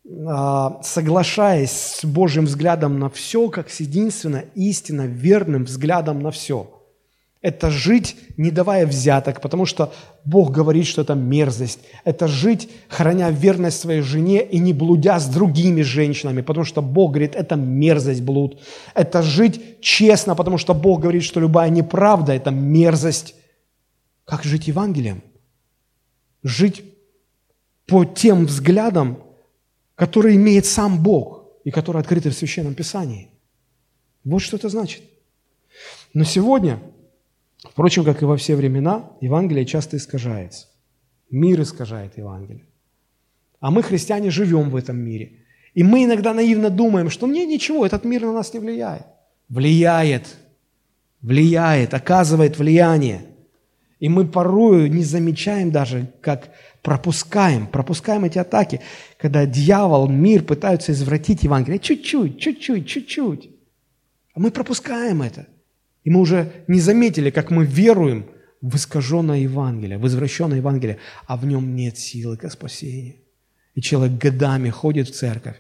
соглашаясь с Божьим взглядом на все, как с единственно истинно верным взглядом на все. Это жить, не давая взяток, потому что Бог говорит, что это мерзость. Это жить, храня верность своей жене и не блудя с другими женщинами, потому что Бог говорит, это мерзость блуд. Это жить честно, потому что Бог говорит, что любая неправда – это мерзость. Как жить Евангелием? Жить по тем взглядам, которые имеет сам Бог и которые открыты в Священном Писании. Вот что это значит. Но сегодня... Впрочем, как и во все времена, Евангелие часто искажается. Мир искажает Евангелие. А мы, христиане, живем в этом мире. И мы иногда наивно думаем, что ничего, этот мир на нас не влияет. Влияет, оказывает влияние. И И мы порою не замечаем даже, как пропускаем эти атаки, когда дьявол, мир пытаются извратить Евангелие. Чуть-чуть. А мы пропускаем это. И мы уже не заметили, как мы веруем в искаженное Евангелие, в извращенное Евангелие, а в нем нет силы к спасению. И человек годами ходит в церковь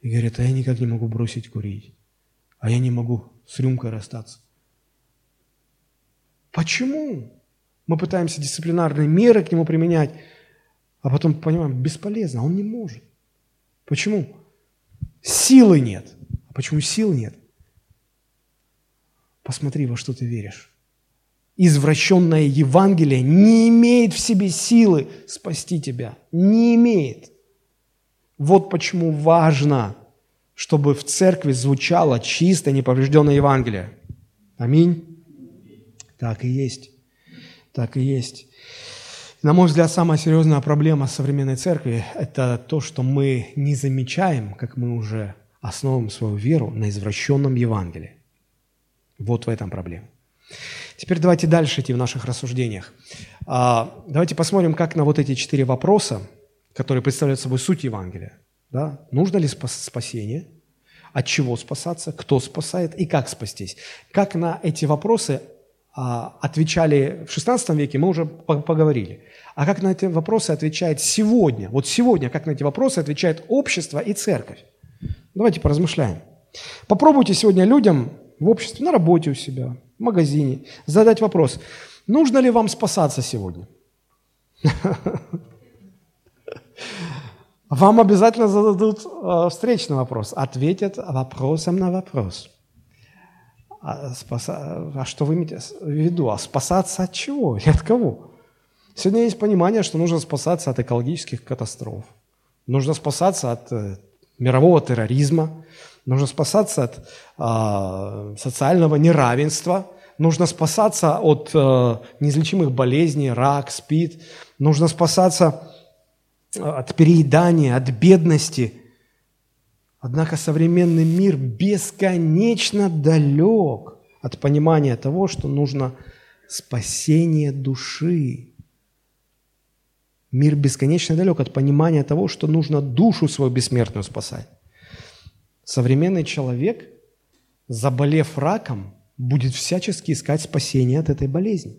и говорит: а я никак не могу бросить курить, а я не могу с рюмкой расстаться. Почему? Мы пытаемся дисциплинарные меры к нему применять, а потом понимаем, бесполезно, он не может. Почему? Силы нет. А почему сил нет? Посмотри, во что ты веришь. Извращенное Евангелие не имеет в себе силы спасти тебя. Не имеет. Вот почему важно, чтобы в церкви звучало чистое, неповрежденное Евангелие. Аминь. Так и есть. Так и есть. На мой взгляд, самая серьезная проблема современной церкви – это то, что мы не замечаем, как мы уже основываем свою веру на извращенном Евангелии. Вот в этом проблема. Теперь давайте дальше идти в наших рассуждениях. Давайте посмотрим, как на вот эти 4 вопроса, которые представляют собой суть Евангелия. Да? Нужно ли спасение? От чего спасаться? Кто спасает? И как спастись? Как на эти вопросы отвечали в XVI веке, мы уже поговорили. А как на эти вопросы отвечает сегодня? Вот сегодня, как на эти вопросы отвечает общество и церковь? Давайте поразмышляем. Попробуйте сегодня людям в обществе, на работе у себя, в магазине задать вопрос: нужно ли вам спасаться сегодня? Вам обязательно зададут встречный вопрос, ответят вопросом на вопрос. А что вы имеете в виду? А спасаться от чего и от кого? Сегодня есть понимание, что нужно спасаться от экологических катастроф, нужно спасаться от мирового терроризма, нужно спасаться от социального неравенства, нужно спасаться от неизлечимых болезней, рак, СПИД, нужно спасаться от переедания, от бедности. Однако современный мир бесконечно далек от понимания того, что нужно спасение души. Мир бесконечно далек от понимания того, что нужно душу свою бессмертную спасать. Современный человек, заболев раком, будет всячески искать спасение от этой болезни.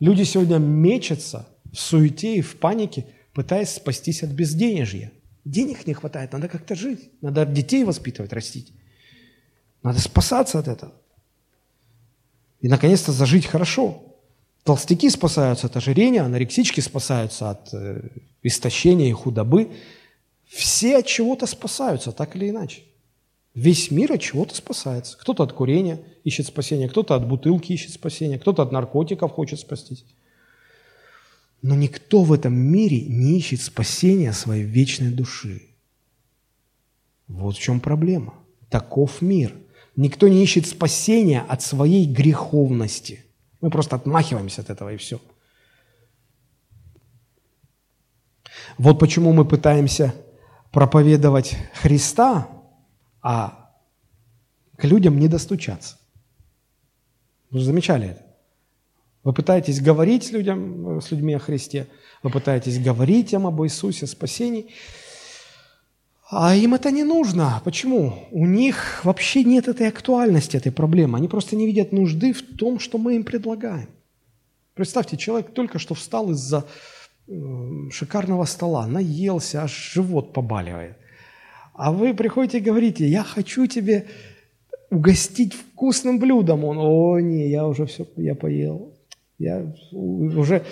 Люди сегодня мечутся в суете и в панике, пытаясь спастись от безденежья. Денег не хватает, надо как-то жить, надо детей воспитывать, растить. Надо спасаться от этого. И, наконец-то, зажить хорошо. Толстяки спасаются от ожирения, анорексички спасаются от истощения и худобы. Все от чего-то спасаются, так или иначе. Весь мир от чего-то спасается. Кто-то от курения ищет спасения, кто-то от бутылки ищет спасения, кто-то от наркотиков хочет спастись. Но никто в этом мире не ищет спасения своей вечной души. Вот в чем проблема. Таков мир. Никто не ищет спасения от своей греховности. Мы просто отмахиваемся от этого, и все. Вот почему мы пытаемся проповедовать Христа, а к людям не достучаться. Вы же замечали это? Вы пытаетесь говорить людям, с людьми о Христе, вы пытаетесь говорить им об Иисусе, о спасении, а им это не нужно. Почему? У них вообще нет этой актуальности, этой проблемы. Они просто не видят нужды в том, что мы им предлагаем. Представьте, человек только что встал из-за шикарного стола, наелся, аж живот побаливает. А вы приходите и говорите: я хочу тебе угостить вкусным блюдом. Он: о, не, я уже все, я поел. Я уже...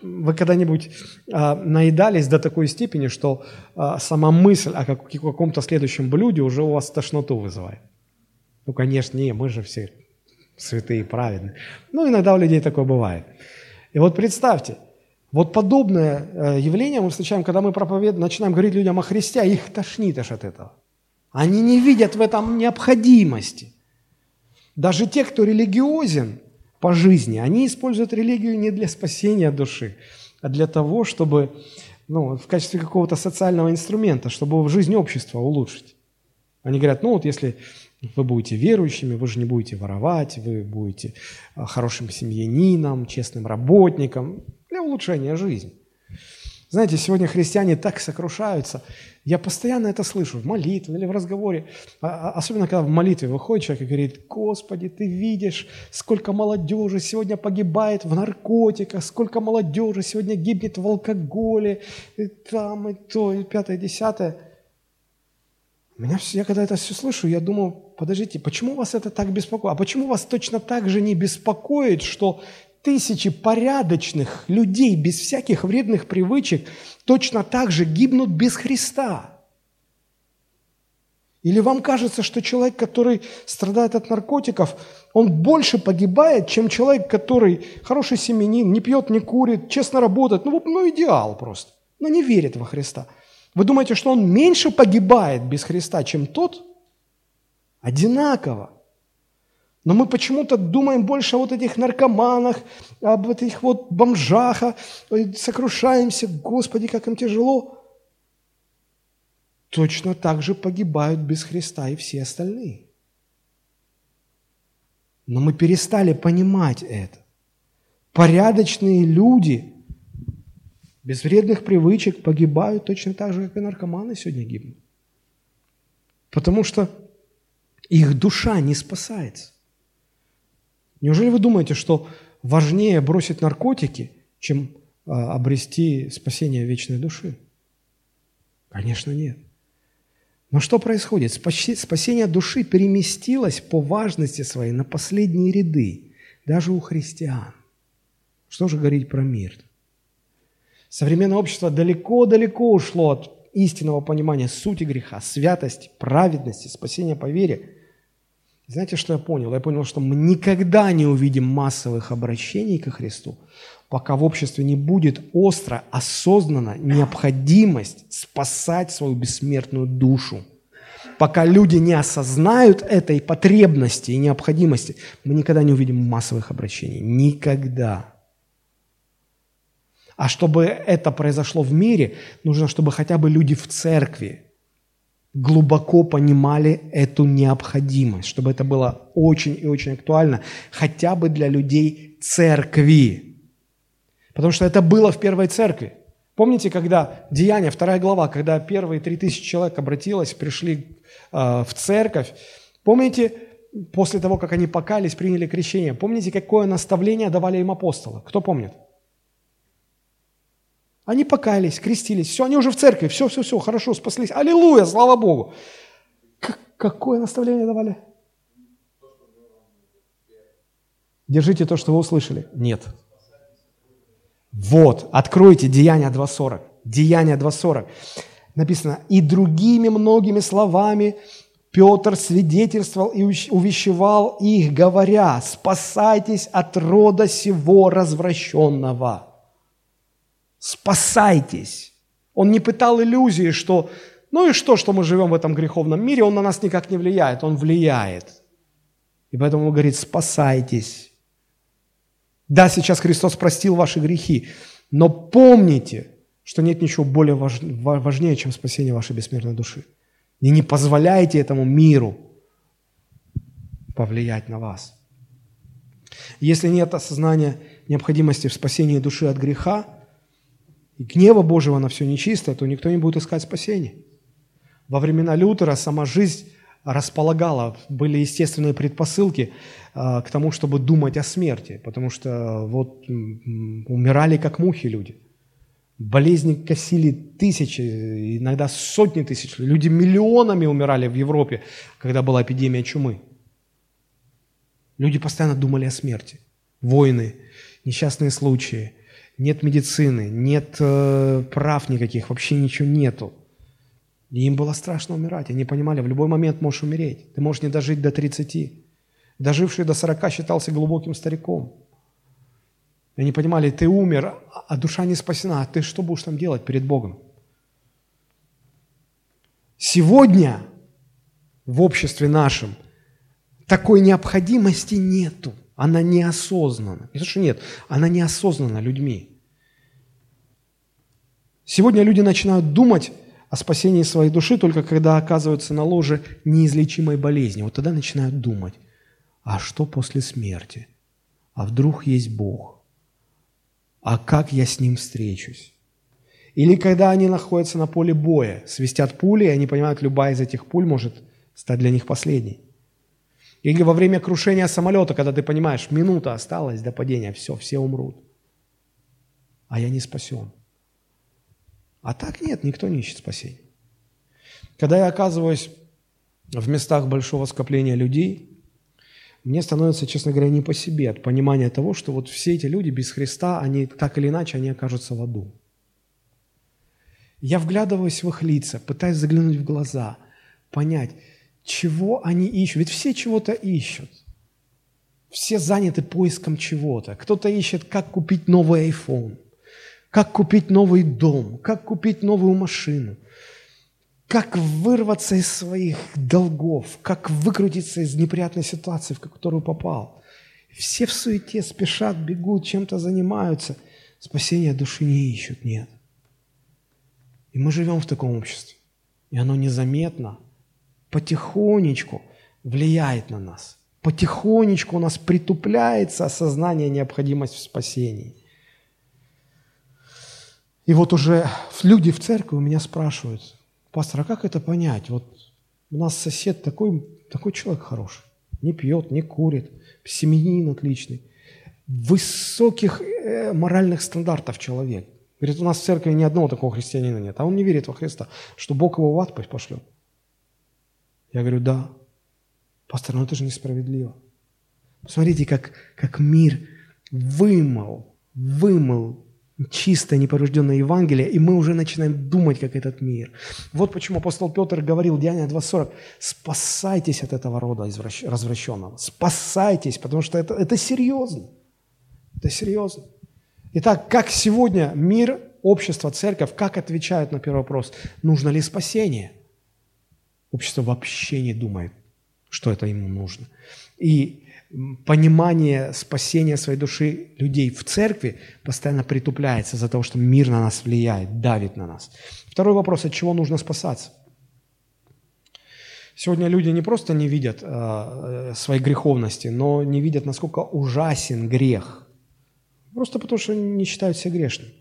Вы когда-нибудь наедались до такой степени, что сама мысль о каком-то следующем блюде уже у вас тошноту вызывает? Ну, конечно, не, мы же все святые и праведные. Ну, иногда у людей такое бывает. И вот представьте, вот подобное явление мы встречаем, когда мы начинаем говорить людям о Христе, а их тошнит аж от этого. Они не видят в этом необходимости. Даже те, кто религиозен по жизни, они используют религию не для спасения души, а для того, чтобы, в качестве какого-то социального инструмента, чтобы в жизни общества улучшить. Они говорят: ну вот если Вы будете верующими, вы же не будете воровать, вы будете хорошим семьянином, честным работником для улучшения жизни. Знаете, сегодня христиане так сокрушаются. Я постоянно это слышу в молитве или в разговоре. Особенно, когда в молитве выходит человек и говорит: «Господи, ты видишь, сколько молодежи сегодня погибает в наркотиках, сколько молодежи сегодня гибнет в алкоголе, и там, и то, и пятое, и десятое». Я когда это все слышу, я думаю: подождите, почему вас это так беспокоит? А почему вас точно так же не беспокоит, что тысячи порядочных людей без всяких вредных привычек точно так же гибнут без Христа? Или вам кажется, что человек, который страдает от наркотиков, он больше погибает, чем человек, который хороший семьянин, не пьет, не курит, честно работает, идеал просто, но не верит во Христа? Вы думаете, что он меньше погибает без Христа, чем тот? Одинаково. Но мы почему-то думаем больше о вот этих наркоманах, об этих вот бомжах, сокрушаемся: «Господи, как им тяжело». Точно так же погибают без Христа и все остальные. Но мы перестали понимать это. Порядочные люди без вредных привычек погибают точно так же, как и наркоманы сегодня гибнут. Потому что их душа не спасается. Неужели вы думаете, что важнее бросить наркотики, чем обрести спасение вечной души? Конечно, нет. Но что происходит? Спасение души переместилось по важности своей на последние ряды, даже у христиан. Что же говорить про мир? Современное общество далеко-далеко ушло от истинного понимания сути греха, святости, праведности, спасения по вере. Знаете, что я понял? Я понял, что мы никогда не увидим массовых обращений ко Христу, пока в обществе не будет остро, осознанно необходимость спасать свою бессмертную душу. Пока люди не осознают этой потребности и необходимости, мы никогда не увидим массовых обращений. Никогда. А чтобы это произошло в мире, нужно, чтобы хотя бы люди в церкви глубоко понимали эту необходимость, чтобы это было очень и очень актуально хотя бы для людей церкви. Потому что это было в первой церкви. Помните, когда Деяния, 2 глава, когда первые 3000 человек обратилось, пришли в церковь, помните, после того, как они покаялись, приняли крещение, помните, какое наставление давали им апостолы? Кто помнит? Они покаялись, крестились, все, они уже в церкви, все, хорошо, спаслись, аллилуйя, слава Богу. Какое наставление давали? Держите то, что вы услышали. Нет. Вот, откройте Деяния 2.40. Деяния 2.40. Написано: «И другими многими словами Петр свидетельствовал и увещевал их, говоря: спасайтесь от рода сего развращенного». Спасайтесь. Он не питал иллюзии, что ну и что мы живем в этом греховном мире, он на нас никак не влияет, он влияет. И поэтому он говорит: спасайтесь. Да, сейчас Христос простил ваши грехи, но помните, что нет ничего более важнее, чем спасение вашей бессмертной души. И не позволяйте этому миру повлиять на вас. Если нет осознания необходимости в спасении души от греха и гнева Божьего на все нечистое, то никто не будет искать спасения. Во времена Лютера сама жизнь располагала, были естественные предпосылки к тому, чтобы думать о смерти, потому что умирали как мухи люди. Болезни косили тысячи, иногда сотни тысяч. Люди миллионами умирали в Европе, когда была эпидемия чумы. Люди постоянно думали о смерти. Войны, несчастные случаи. Нет медицины, нет прав никаких, вообще ничего нету. И им было страшно умирать. Они понимали, в любой момент можешь умереть. Ты можешь не дожить до 30. Доживший до 40 считался глубоким стариком. И они понимали, ты умер, а душа не спасена. А ты что будешь там делать перед Богом? Сегодня в обществе нашем такой необходимости нету. Она неосознанна. Не то, что нет, она неосознанна людьми. Сегодня люди начинают думать о спасении своей души только когда оказываются на ложе неизлечимой болезни. Вот тогда начинают думать, а что после смерти? А вдруг есть Бог? А как я с Ним встречусь? Или когда они находятся на поле боя, свистят пули, и они понимают, любая из этих пуль может стать для них последней. Или во время крушения самолета, когда ты понимаешь, минута осталась до падения, все, все умрут, а я не спасен. А так нет, никто не ищет спасения. Когда я оказываюсь в местах большого скопления людей, мне становится, честно говоря, не по себе от понимания того, что вот все эти люди без Христа, они так или иначе, они окажутся в аду. Я вглядываюсь в их лица, пытаюсь заглянуть в глаза, понять, чего они ищут. Ведь все чего-то ищут. Все заняты поиском чего-то. Кто-то ищет, как купить новый iPhone, как купить новый дом, как купить новую машину, как вырваться из своих долгов, как выкрутиться из неприятной ситуации, в которую попал. Все в суете спешат, бегут, чем-то занимаются. Спасения души не ищут, нет. И мы живем в таком обществе, и оно незаметно, потихонечку влияет на нас, потихонечку у нас притупляется осознание необходимости в спасении. И вот уже люди в церкви у меня спрашивают: пастор, а как это понять? Вот у нас сосед такой человек хороший, не пьет, не курит, семьянин отличный, высоких моральных стандартов человек. Говорит, у нас в церкви ни одного такого христианина нет, а он не верит во Христа, что Бог его в ад пошлет. Я говорю, да. Пастор, ну это же несправедливо. Посмотрите, как мир вымыл чистое, непорожденное Евангелие, и мы уже начинаем думать, как этот мир. Вот почему апостол Петр говорил, Деяния 2:40, спасайтесь от этого рода развращенного, спасайтесь, потому что это серьезно, это серьезно. Итак, как сегодня мир, общество, церковь, как отвечают на первый вопрос, нужно ли спасение? Общество вообще не думает, что это ему нужно. И понимание спасения своей души людей в церкви постоянно притупляется из-за того, что мир на нас влияет, давит на нас. Второй вопрос, от чего нужно спасаться? Сегодня люди не просто не видят своей греховности, но не видят, насколько ужасен грех. Просто потому, что они не считают себя грешными.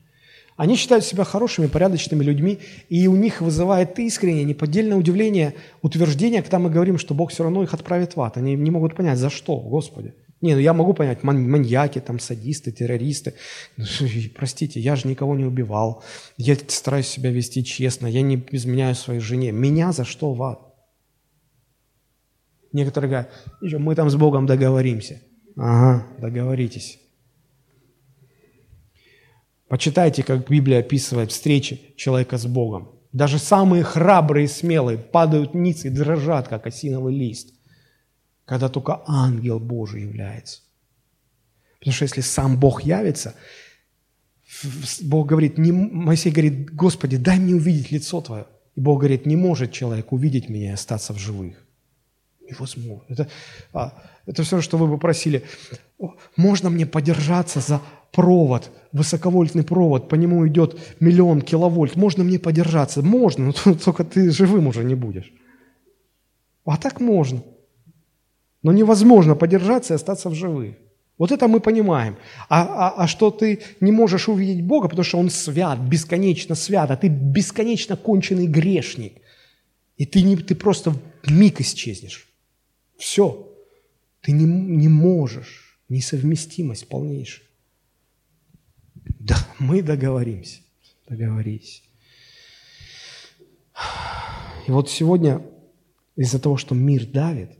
Они считают себя хорошими, порядочными людьми, и у них вызывает искреннее, неподдельное удивление утверждение, когда мы говорим, что Бог все равно их отправит в ад. Они не могут понять, за что, Господи. Не, ну я могу понять, маньяки, там, садисты, террористы. Простите, я же никого не убивал. Я стараюсь себя вести честно. Я не изменяю своей жене. Меня за что в ад? Некоторые говорят, еще мы там с Богом договоримся. Ага, договоритесь. Почитайте, как Библия описывает встречи человека с Богом. Даже самые храбрые и смелые падают ниц и дрожат, как осиновый лист, когда только ангел Божий является. Потому что если сам Бог явится, Бог говорит, Моисей говорит, Господи, дай мне увидеть лицо Твое. И Бог говорит, не может человек увидеть меня и остаться в живых. Невозможно. Это все, что вы бы просили. Можно мне подержаться за провод, высоковольтный провод, по нему идет 1 000 000 киловольт. Можно мне подержаться? Можно, но только ты живым уже не будешь. А так можно. Но невозможно подержаться и остаться в живых. Вот это мы понимаем. А что ты не можешь увидеть Бога, потому что Он свят, бесконечно свят, а ты бесконечно конченый грешник. И ты просто миг исчезнешь. Все. Ты не можешь. Несовместимость полнейшая. Да, мы договоримся. Договорись. И вот сегодня из-за того, что мир давит,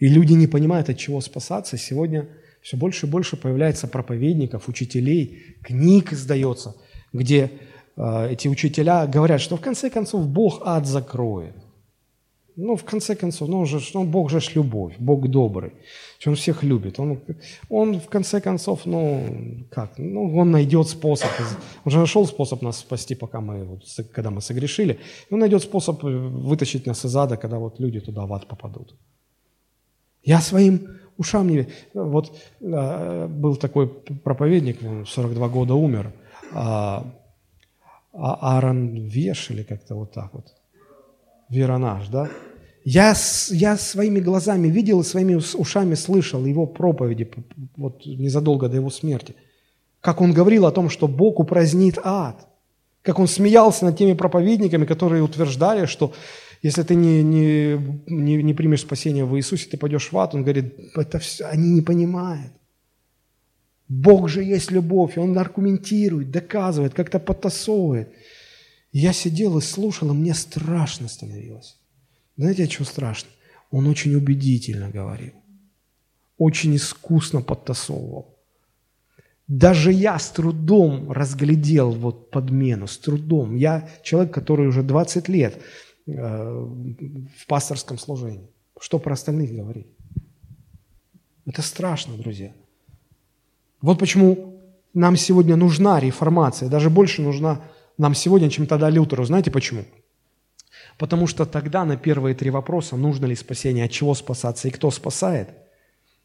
и люди не понимают, от чего спасаться, сегодня все больше и больше появляется проповедников, учителей, книг издается, где эти учителя говорят, что в конце концов Бог ад закроет. Ну, в конце концов, Бог же ж любовь, Бог добрый, Он всех любит. Он в конце концов, Он найдет способ. Он же нашел способ нас спасти, когда мы согрешили. Он найдет способ вытащить нас из ада, когда вот люди туда в ад попадут. Я своим ушам не верю. Вот был такой проповедник, 42 года умер, Аарон Веш или как-то вот так вот. Веронаж, да? Я своими глазами видел и своими ушами слышал его проповеди вот незадолго до его смерти. Как он говорил о том, что Бог упразднит ад. Как он смеялся над теми проповедниками, которые утверждали, что если ты не примешь спасение в Иисусе, ты пойдешь в ад. Он говорит, это все, они не понимают. Бог же есть любовь. И он аргументирует, доказывает, как-то подтасовывает. Я сидел и слушал, и мне страшно становилось. Знаете, от чего страшно? Он очень убедительно говорил. Очень искусно подтасовывал. Даже я с трудом разглядел вот подмену, с трудом. Я человек, который уже 20 лет в пасторском служении. Что про остальных говорить? Это страшно, друзья. Вот почему нам сегодня нужна реформация, даже больше нужна нам сегодня, чем тогда Лютеру. Знаете почему? Потому что тогда на первые три вопроса, нужно ли спасение, от чего спасаться и кто спасает,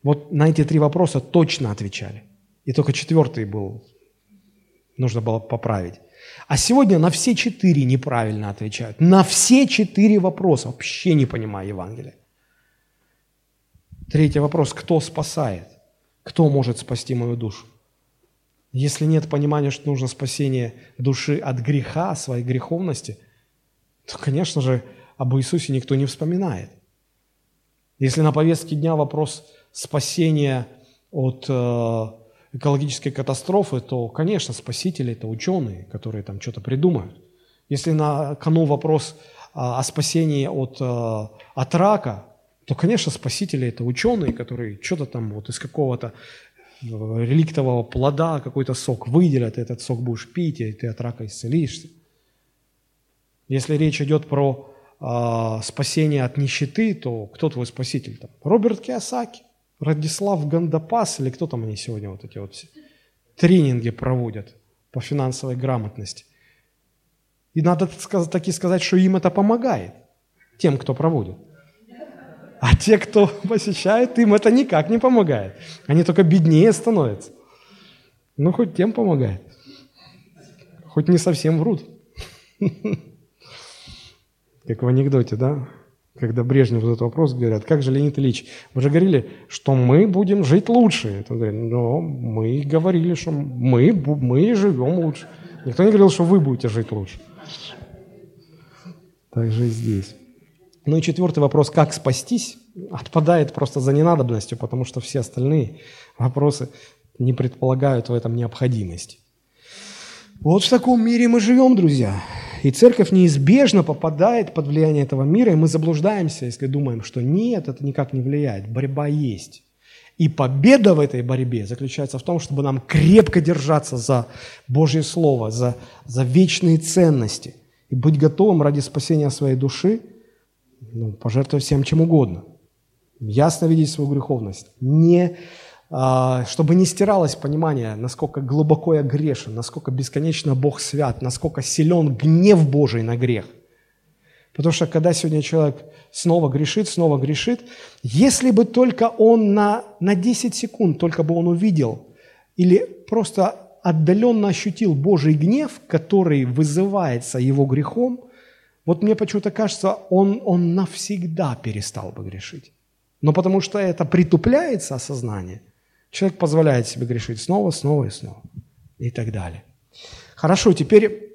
вот на эти три вопроса точно отвечали. И только четвертый был, нужно было поправить. А сегодня на все четыре неправильно отвечают. На все четыре вопроса, вообще не понимая Евангелия. Третий вопрос, кто спасает? Кто может спасти мою душу? Если нет понимания, что нужно спасение души от греха, своей греховности, то, конечно же, об Иисусе никто не вспоминает. Если на повестке дня вопрос спасения от экологической катастрофы, то, конечно, спасители – это ученые, которые там что-то придумают. Если на кону вопрос о спасении от рака, то, конечно, спасители – это ученые, которые что-то там вот из какого-то реликтового плода какой-то сок выделят, этот сок будешь пить, и ты от рака исцелишься. Если речь идет про спасение от нищеты, то кто твой спаситель? Там Роберт Киосаки, Радислав Гандапас или кто там они сегодня вот эти вот все тренинги проводят по финансовой грамотности. И надо таки сказать, что им это помогает, тем, кто проводит. А те, кто посещает, им это никак не помогает. Они только беднее становятся. Ну, хоть тем помогает. Хоть не совсем врут. Как в анекдоте, да? Когда Брежневу этот вопрос говорят, как же, Леонид Ильич, вы же говорили, что мы будем жить лучше. Он говорит, но мы говорили, что мы живем лучше. Никто не говорил, что вы будете жить лучше. Так же и здесь. Ну и четвертый вопрос, как спастись, отпадает просто за ненадобностью, потому что все остальные вопросы не предполагают в этом необходимости. Вот в таком мире мы живем, друзья. И церковь неизбежно попадает под влияние этого мира, и мы заблуждаемся, если думаем, что нет, это никак не влияет. Борьба есть. И победа в этой борьбе заключается в том, чтобы нам крепко держаться за Божье Слово, за вечные ценности и быть готовым ради спасения своей души, пожертвовать всем чем угодно. Ясно видеть свою греховность. Чтобы не стиралось понимание, насколько глубоко я грешен, насколько бесконечно Бог свят, насколько силен гнев Божий на грех. Потому что когда сегодня человек снова грешит, если бы только он на 10 секунд только бы он увидел или просто отдаленно ощутил Божий гнев, который вызывается его грехом, вот мне почему-то кажется, он навсегда перестал бы грешить. Но потому что это притупляется осознание, человек позволяет себе грешить снова и так далее. Хорошо, теперь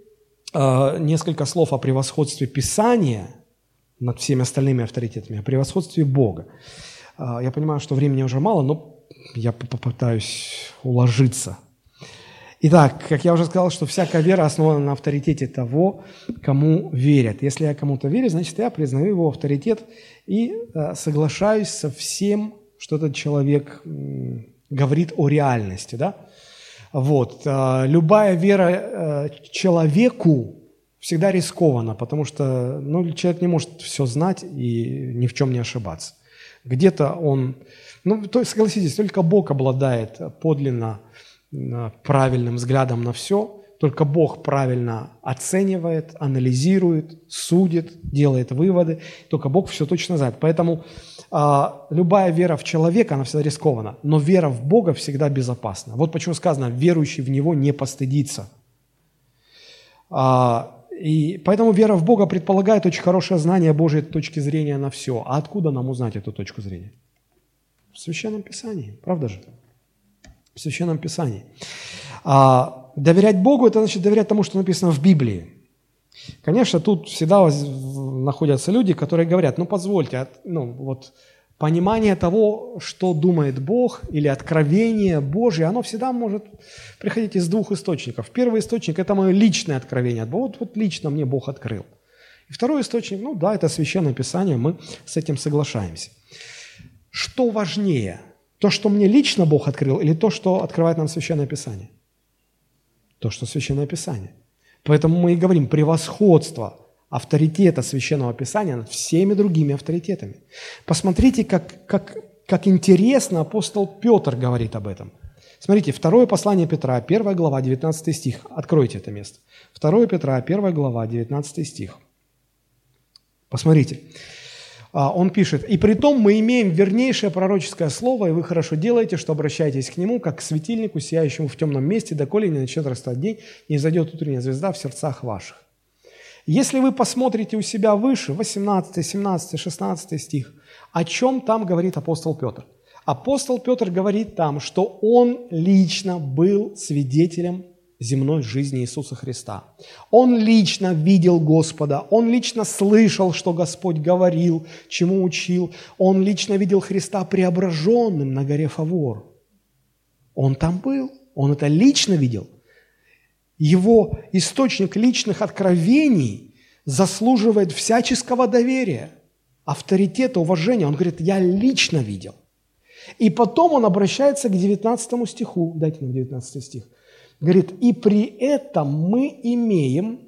несколько слов о превосходстве Писания над всеми остальными авторитетами, о превосходстве Бога. Я понимаю, что времени уже мало, но я попытаюсь уложиться. Итак, как я уже сказал, что всякая вера основана на авторитете того, кому верят. Если я кому-то верю, значит, я признаю его авторитет и соглашаюсь со всем, что этот человек говорит о реальности, да? Вот. Любая вера человеку всегда рискована, потому что человек не может все знать и ни в чем не ошибаться. Где-то он... согласитесь, только Бог обладает подлинно правильным взглядом на все, только Бог правильно оценивает, анализирует, судит, делает выводы, только Бог все точно знает. Поэтому любая вера в человека, она всегда рискована, но вера в Бога всегда безопасна. Вот почему сказано, верующий в Него не постыдится. И поэтому вера в Бога предполагает очень хорошее знание Божьей точки зрения на все. А откуда нам узнать эту точку зрения? В Священном Писании, правда же? В Священном Писании. Доверять Богу – это значит доверять тому, что написано в Библии. Конечно, тут всегда находятся люди, которые говорят, ну, позвольте, ну, вот понимание того, что думает Бог, или откровение Божье, оно всегда может приходить из двух источников. Первый источник – это мое личное откровение от Бога. Вот лично мне Бог открыл. И второй источник – ну да, это Священное Писание, мы с этим соглашаемся. Что важнее? То, что мне лично Бог открыл, или то, что открывает нам Священное Писание? То, что Священное Писание. Поэтому мы и говорим превосходство авторитета Священного Писания над всеми другими авторитетами. Посмотрите, как интересно апостол Петр говорит об этом. Смотрите, 2 послание Петра, 1 глава, 19 стих. Откройте это место. 2 Петра, 1 глава, 19 стих. Посмотрите. Он пишет: «И притом мы имеем вернейшее пророческое слово, и вы хорошо делаете, что обращаетесь к нему, как к светильнику, сияющему в темном месте, доколе не начнет растать день, не зайдет утренняя звезда в сердцах ваших». Если вы посмотрите у себя выше, 18, 17, 16 стих, о чем там говорит апостол Петр? Апостол Петр говорит там, что он лично был свидетелем земной жизни Иисуса Христа. Он лично видел Господа, он лично слышал, что Господь говорил, чему учил, он лично видел Христа преображенным на горе Фавор. Он там был, он это лично видел. Его источник личных откровений заслуживает всяческого доверия, авторитета, уважения. Он говорит, я лично видел. И потом он обращается к 19 стиху. Дайте нам 19 стих. Говорит, и при этом мы имеем,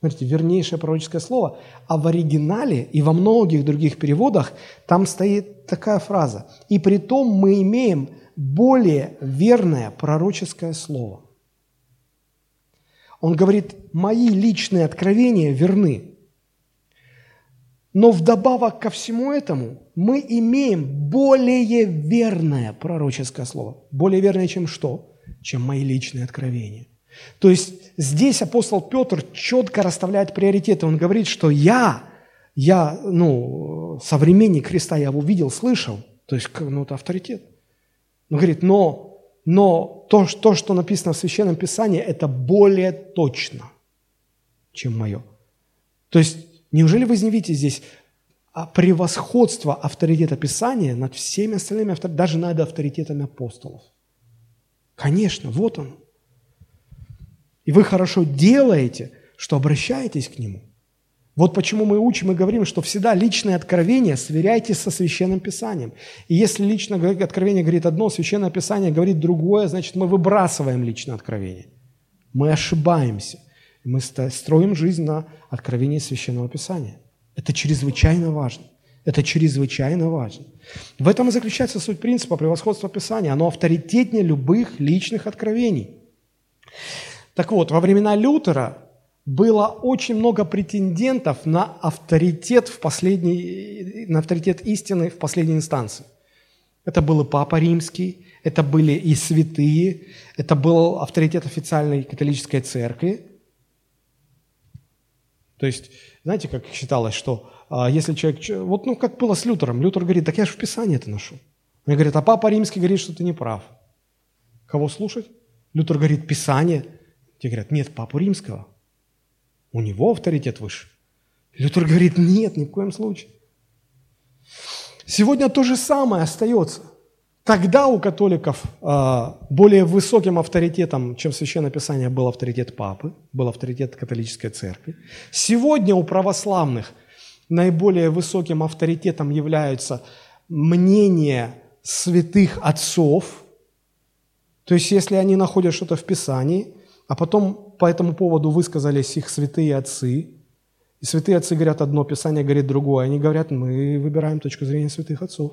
смотрите, вернейшее пророческое слово, а в оригинале и во многих других переводах там стоит такая фраза. И при том мы имеем более верное пророческое слово. Он говорит, мои личные откровения верны. Но вдобавок ко всему этому мы имеем более верное пророческое слово. Более верное, чем что? Чем мои личные откровения. То есть здесь апостол Петр четко расставляет приоритеты. Он говорит, что я современник Христа, я его видел, слышал. То есть, ну, это авторитет. Он говорит, но то, что написано в Священном Писании, это более точно, чем мое. То есть, неужели вы не видите здесь превосходство авторитета Писания над всеми остальными авторитетами, даже над авторитетами апостолов? Конечно, вот он. И вы хорошо делаете, что обращаетесь к нему. Вот почему мы учим и говорим, что всегда личное откровение сверяйте со Священным Писанием. И если личное откровение говорит одно, Священное Писание говорит другое, значит, мы выбрасываем личное откровение. Мы ошибаемся. Мы строим жизнь на откровении Священного Писания. Это чрезвычайно важно. Это чрезвычайно важно. В этом и заключается суть принципа превосходства Писания. Оно авторитетнее любых личных откровений. Так вот, во времена Лютера было очень много претендентов на авторитет истины в последней инстанции. Это был и Папа Римский, это были и святые, это был авторитет официальной католической церкви. То есть, знаете, как считалось, что если человек... Вот, ну, как было с Лютером. Лютер говорит, так я же в Писании это ношу. Мне говорят, а Папа Римский говорит, что ты не прав. Кого слушать? Лютер говорит, Писание. Те говорят, нет, Папу Римского. У него авторитет выше. Лютер говорит, нет, ни в коем случае. Сегодня то же самое остается. Тогда у католиков более высоким авторитетом, чем Священное Писание, был авторитет Папы, был авторитет католической церкви. Сегодня у православных наиболее высоким авторитетом являются мнения святых отцов. То есть, если они находят что-то в Писании, а потом по этому поводу высказались их святые отцы. И святые отцы говорят одно, Писание говорит другое. Они говорят, мы выбираем точку зрения святых отцов.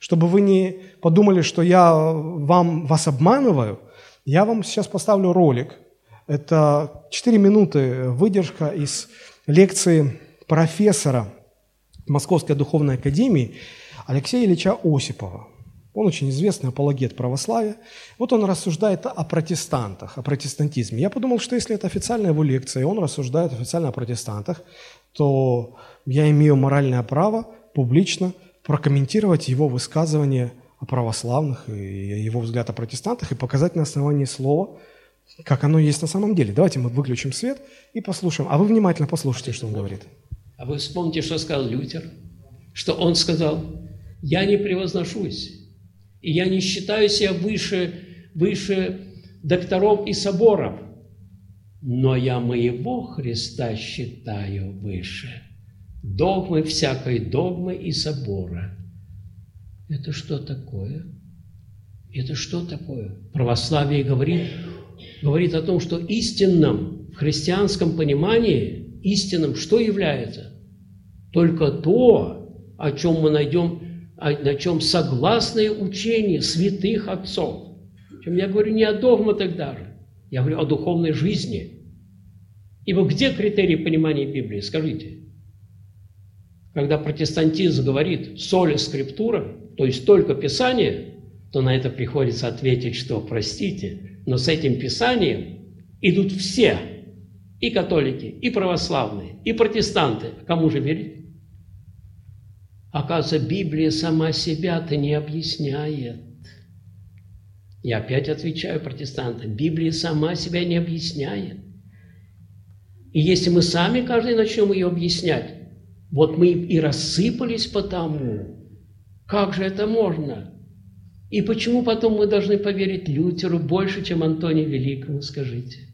Чтобы вы не подумали, что я вас обманываю, я вам сейчас поставлю ролик. Это 4 минуты выдержка из лекции профессора Московской духовной академии Алексея Ильича Осипова. Он очень известный апологет православия. Вот он рассуждает о протестантах, о протестантизме. Я подумал, что если это официальная его лекция, и он рассуждает официально о протестантах, то я имею моральное право публично прокомментировать его высказывание о православных и его взгляд о протестантах и показать на основании слова, как оно есть на самом деле. Давайте мы выключим свет и послушаем. А вы внимательно послушайте, что он говорит. А вы вспомните, что сказал Лютер, что он сказал: «Я не превозношусь, и я не считаю себя выше докторов и соборов, но я моего Христа считаю выше догмы, всякой догмы и собора». Это что такое? Это что такое? Православие говорит о том, что истинным в христианском понимании, истинным что является? Только то, о чем мы найдем, на чем согласное учение святых отцов. Причем я говорю не о догматах даже, я говорю о духовной жизни. Ибо где критерии понимания Библии, скажите? Когда протестантизм говорит «соли скриптура», то есть только Писание, то на это приходится ответить, что, простите, но с этим Писанием идут все, и католики, и православные, и протестанты. Кому же верить? Оказывается, Библия сама себя-то не объясняет. Я опять отвечаю протестантам, Библия сама себя не объясняет. И если мы сами каждый начнем ее объяснять, вот мы и рассыпались потому, как же это можно? И почему потом мы должны поверить Лютеру больше, чем Антонию Великому, скажите?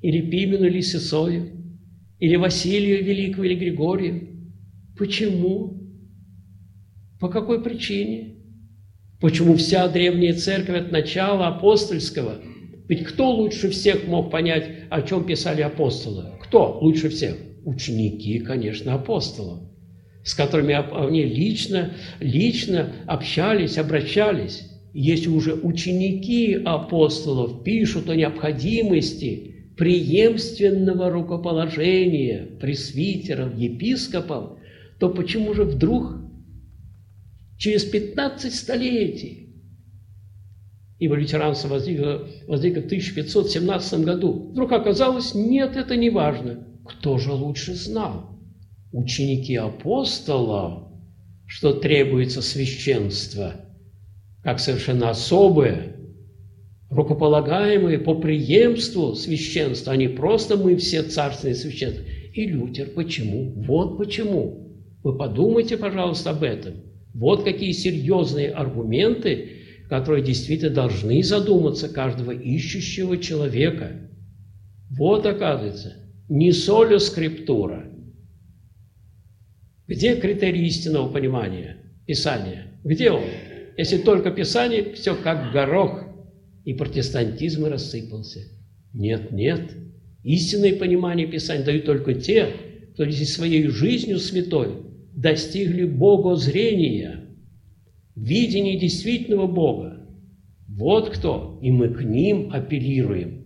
Или Пимену, или Сесою, или Василию Великому, или Григорию? Почему? По какой причине? Почему вся древняя церковь от начала апостольского? Ведь кто лучше всех мог понять, о чем писали апостолы? Кто лучше всех? Ученики, конечно, апостолов, с которыми они лично общались, обращались. Если уже ученики апостолов пишут о необходимости преемственного рукоположения пресвитеров, епископов, то почему же вдруг через 15 столетий, ибо лютеранство возникло в 1517 году, вдруг оказалось, нет, это не важно. Кто же лучше знал? Ученики апостолов, что требуется священство, как совершенно особое, рукополагаемое по преемству священства, а не просто мы все царственные священства. И Лютер почему? Вот почему. Вы подумайте, пожалуйста, об этом. Вот какие серьезные аргументы, которые действительно должны задуматься каждого ищущего человека. Вот, оказывается, не соля скриптура. Где критерий истинного понимания Писания? Где он? Если только Писание, все как горох, и протестантизм рассыпался. Нет, нет. Истинное понимание Писания дают только те, кто здесь своей жизнью святой достигли богозрения, видения действительного Бога. Вот кто, и мы к ним апеллируем.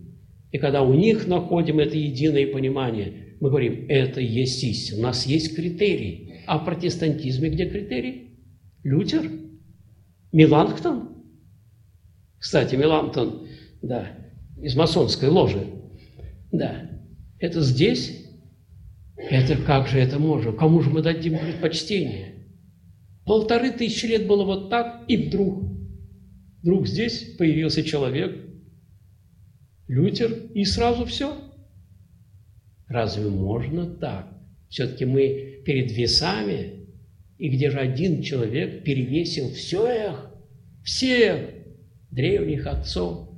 И когда у них находим это единое понимание, мы говорим, это есть истина, у нас есть критерий. А в протестантизме где критерий? Лютер? Меланхтон? Кстати, Меланхтон, да, из масонской ложи. Да, это здесь? Это как же это можно? Кому же мы дадим предпочтение? 1500 лет было вот так, и вдруг здесь появился человек, Лютер, и сразу все. Разве можно так? Все-таки мы перед весами, и где же один человек перевесил всех древних отцов?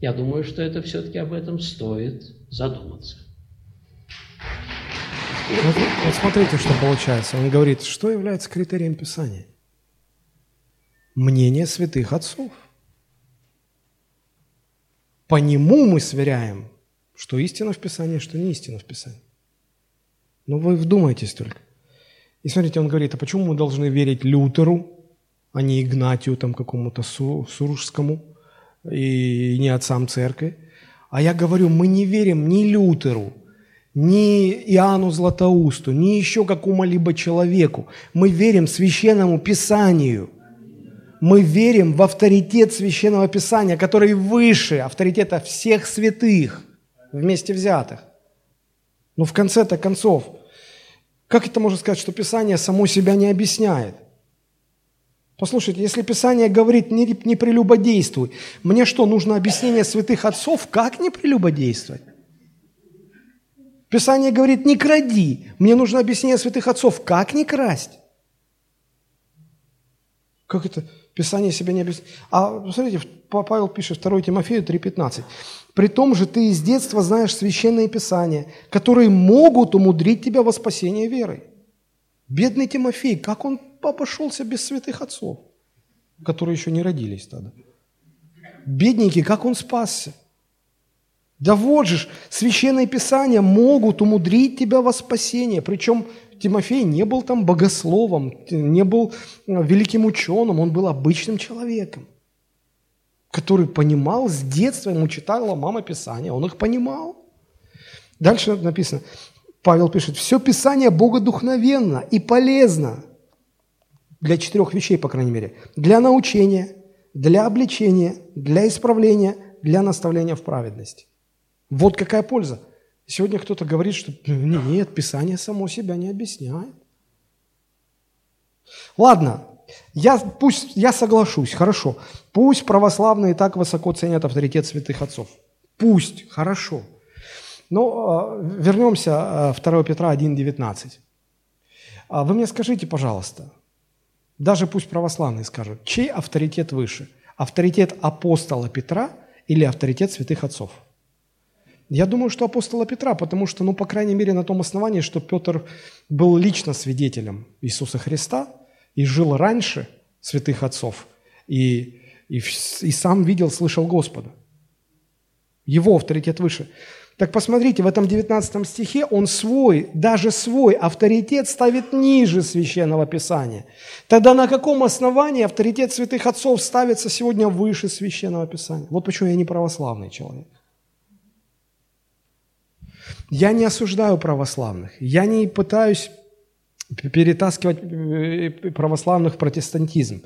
Я думаю, что это все-таки об этом стоит задуматься. Вот смотрите, что получается. Он говорит, что является критерием Писания? Мнение святых отцов. По нему мы сверяем, что истина в Писании, что не истина в Писании. Но вы вдумайтесь только. И смотрите, он говорит, а почему мы должны верить Лютеру, а не Игнатию там какому-то Сурожскому и не отцам церкви? А я говорю, мы не верим ни Лютеру, ни Иоанну Златоусту, ни еще какому-либо человеку. Мы верим Священному Писанию. мы верим в авторитет Священного Писания, который выше авторитета всех святых вместе взятых. Но в конце-то концов, как это можно сказать, что Писание само себя не объясняет? Послушайте, если Писание говорит «не прелюбодействуй», мне что, нужно объяснение святых отцов, как не прелюбодействовать? Писание говорит «не кради», мне нужно объяснение святых отцов, как не красть? Как это Писание себя не объясняет? А посмотрите, Павел пишет 2 Тимофею 3:15. «При том же ты из детства знаешь священные писания, которые могут умудрить тебя во спасение верой». Бедный Тимофей, как он обошелся без святых отцов, которые еще не родились тогда. Бедненький, как он спасся. Да вот же, священные писания могут умудрить тебя во спасение. Причем Тимофей не был там богословом, не был великим ученым, он был обычным человеком, который понимал с детства, ему читала мама писания, он их понимал. Дальше написано, Павел пишет, «Все писание богодухновенно и полезно». Для 4 вещей, по крайней мере. Для научения, для обличения, для исправления, для наставления в праведности. Вот какая польза. Сегодня кто-то говорит, что нет, Писание само себя не объясняет. Ладно, я соглашусь, хорошо. Пусть православные так высоко ценят авторитет святых отцов. Пусть, хорошо. Но вернемся 2 Петра 1:19. Вы мне скажите, пожалуйста, даже пусть православные скажут, чей авторитет выше? Авторитет апостола Петра или авторитет святых отцов? Я думаю, что апостола Петра, потому что, по крайней мере, на том основании, что Петр был лично свидетелем Иисуса Христа и жил раньше святых отцов, и сам видел, слышал Господа. Его авторитет выше. Так посмотрите, в этом 19 стихе он даже свой авторитет ставит ниже Священного Писания. Тогда на каком основании авторитет святых отцов ставится сегодня выше Священного Писания? Вот почему я не православный человек. Я не осуждаю православных, я не пытаюсь перетаскивать православных в протестантизм.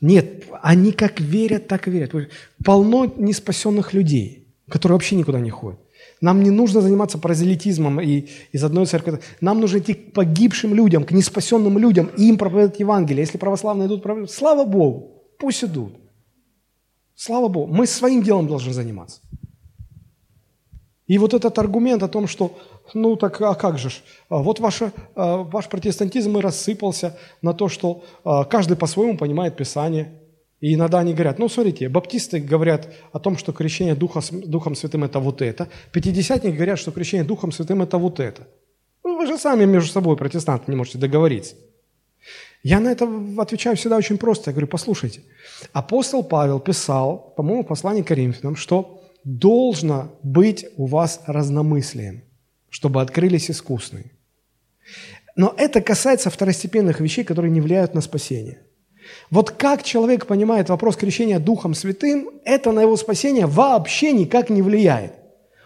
Нет, они как верят, так верят. Полно неспасенных людей, которые вообще никуда не ходят. Нам не нужно заниматься прозелитизмом и из одной церкви. Нам нужно идти к погибшим людям, к неспасенным людям, и им проповедовать Евангелие. Если православные идут, слава Богу, пусть идут. Слава Богу, мы своим делом должны заниматься. И вот этот аргумент о том, что, как же, вот ваш протестантизм и рассыпался на то, что каждый по-своему понимает Писание. И иногда они говорят, смотрите, баптисты говорят о том, что крещение Духом Святым – это вот это. Пятидесятники говорят, что крещение Духом Святым – это вот это. Вы же сами между собой, протестанты, не можете договориться. Я на это отвечаю всегда очень просто. Я говорю, послушайте, апостол Павел писал, по-моему, в послании к Коринфянам, что должно быть у вас разномыслием, чтобы открылись искусные. Но это касается второстепенных вещей, которые не влияют на спасение. Вот как человек понимает вопрос крещения Духом Святым, это на его спасение вообще никак не влияет.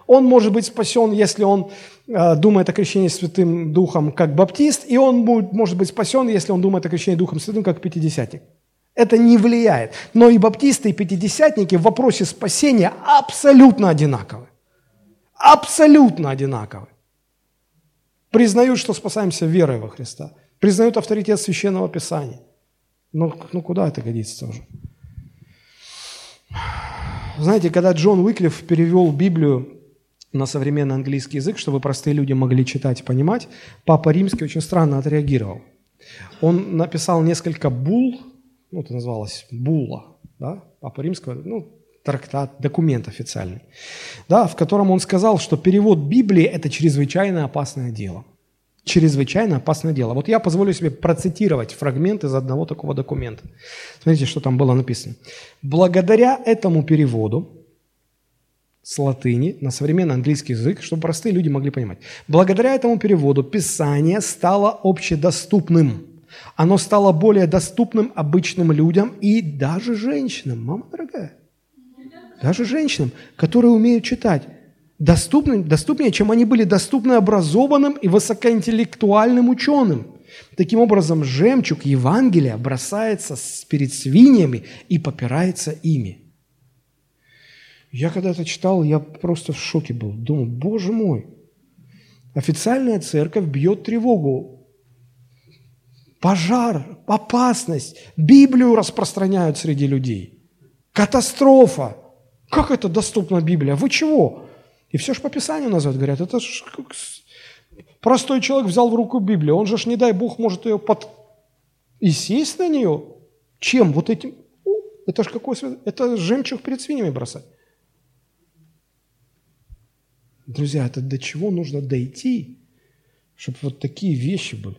Он может быть спасен, если он думает о крещении Святым Духом как баптист, и он может быть спасен, если он думает о крещении Духом Святым как пятидесятник. Это не влияет. Но и баптисты, и пятидесятники в вопросе спасения абсолютно одинаковы. Абсолютно одинаковы. Признают, что спасаемся верой во Христа. Признают авторитет Священного Писания. Но куда это годится тоже? Знаете, когда Джон Уиклиф перевел Библию на современный английский язык, чтобы простые люди могли читать и понимать, Папа Римский очень странно отреагировал. Он написал несколько булл, это называлось булла, да, Папа Римского, трактат, документ официальный, да, в котором он сказал, что перевод Библии – это чрезвычайно опасное дело. Чрезвычайно опасное дело. Вот я позволю себе процитировать фрагмент из одного такого документа. Смотрите, что там было написано. Благодаря этому переводу с латыни на современный английский язык, чтобы простые люди могли понимать. Благодаря этому переводу Писание стало общедоступным. Оно стало более доступным обычным людям и даже женщинам. Мама дорогая. Даже женщинам, которые умеют читать. Доступнее, чем они были доступны образованным и высокоинтеллектуальным ученым. Таким образом, жемчуг Евангелия бросается перед свиньями и попирается ими. Я когда это читал, я просто в шоке был. Думал, боже мой, официальная церковь бьет тревогу. Пожар, опасность, Библию распространяют среди людей. Катастрофа. Как это доступна Библия? Вы чего? И все же по Писанию называют. Говорят, это ж простой человек взял в руку Библию. Он же ж, не дай Бог, может ее и сесть на нее. Чем? Вот этим? Это ж какой свет? Это жемчуг перед свиньями бросать. Друзья, это до чего нужно дойти, чтобы вот такие вещи были?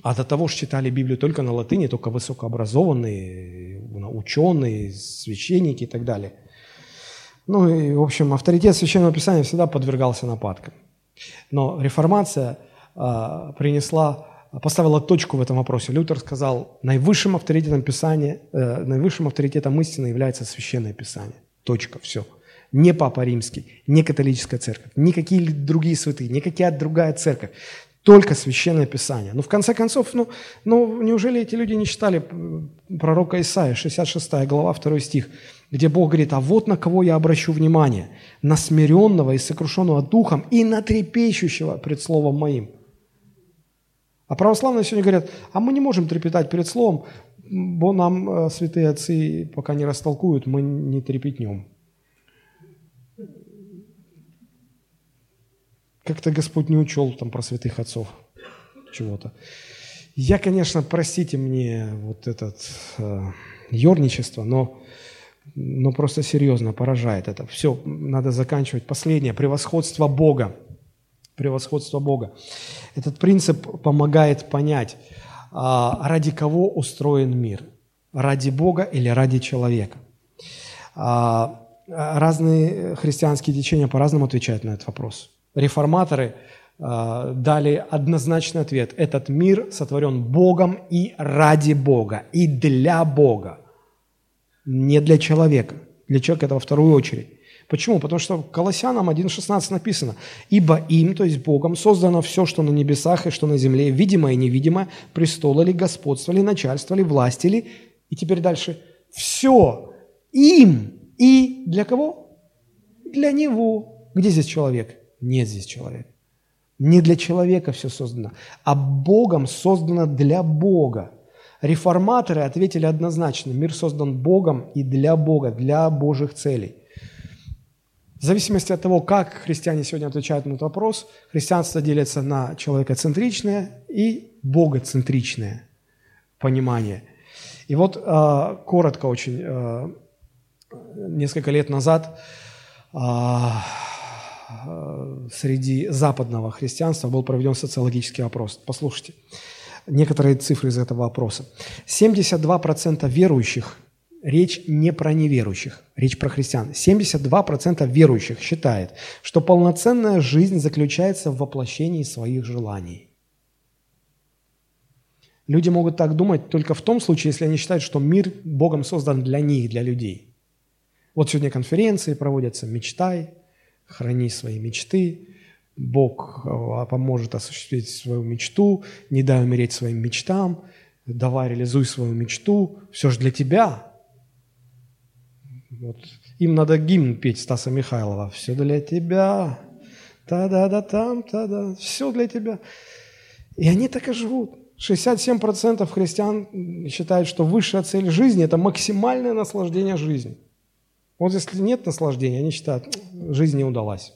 А до того же читали Библию только на латыни, только высокообразованные, ученые, священники и так далее. Ну и, в общем, авторитет Священного Писания всегда подвергался нападкам. Но реформация поставила точку в этом вопросе. Лютер сказал, наивысшим авторитетом истины является Священное Писание. Точка, все. Не Папа Римский, не католическая церковь, никакие другие святые, никакая другая церковь. Только Священное Писание. Ну, в конце концов, неужели эти люди не читали пророка Исаии, 66 глава, 2 стих, где Бог говорит, а вот на кого я обращу внимание, на смиренного и сокрушенного духом и на трепещущего пред словом моим. А православные сегодня говорят, а мы не можем трепетать перед словом, бо нам святые отцы пока не растолкуют, мы не трепетнем. Как-то Господь не учел там про святых отцов чего-то. Я, конечно, простите мне вот это ерничество, но просто серьезно поражает это. Все, надо заканчивать. Последнее. Превосходство Бога. Превосходство Бога. Этот принцип помогает понять, ради кого устроен мир. Ради Бога или ради человека. Разные христианские течения по-разному отвечают на этот вопрос. Реформаторы дали однозначный ответ. Этот мир сотворен Богом и ради Бога, и для Бога, не для человека. Для человека это во вторую очередь. Почему? Потому что в Колоссянам 1:16 написано, «Ибо им, то есть Богом, создано все, что на небесах и что на земле, видимое и невидимое, престолы ли, господство ли, начальство ли, власти ли». И теперь дальше «все им». И для кого? Для него. Где здесь человек? Нет здесь человека. Не для человека все создано, а Богом создано для Бога. Реформаторы ответили однозначно. Мир создан Богом и для Бога, для Божьих целей. В зависимости от того, как христиане сегодня отвечают на этот вопрос, христианство делится на человекоцентричное и богоцентричное понимание. И вот коротко очень, несколько лет назад среди западного христианства был проведен социологический опрос. Послушайте некоторые цифры из этого опроса. 72% верующих, речь не про неверующих, речь про христиан, 72% верующих считает, что полноценная жизнь заключается в воплощении своих желаний. Люди могут так думать только в том случае, если они считают, что мир Богом создан для них, для людей. Вот сегодня конференции проводятся «Мечтай», «Храни свои мечты», «Бог поможет осуществить свою мечту», «Не дай умереть своим мечтам», «Давай реализуй свою мечту», «Все же для тебя». Вот. Им надо гимн петь Стаса Михайлова. «Все для тебя, та-да-да-там, та-да, все для тебя». И они так и живут. 67% христиан считают, что высшая цель жизни – это максимальное наслаждение жизни. Вот если нет наслаждения, они считают, жизнь не удалась.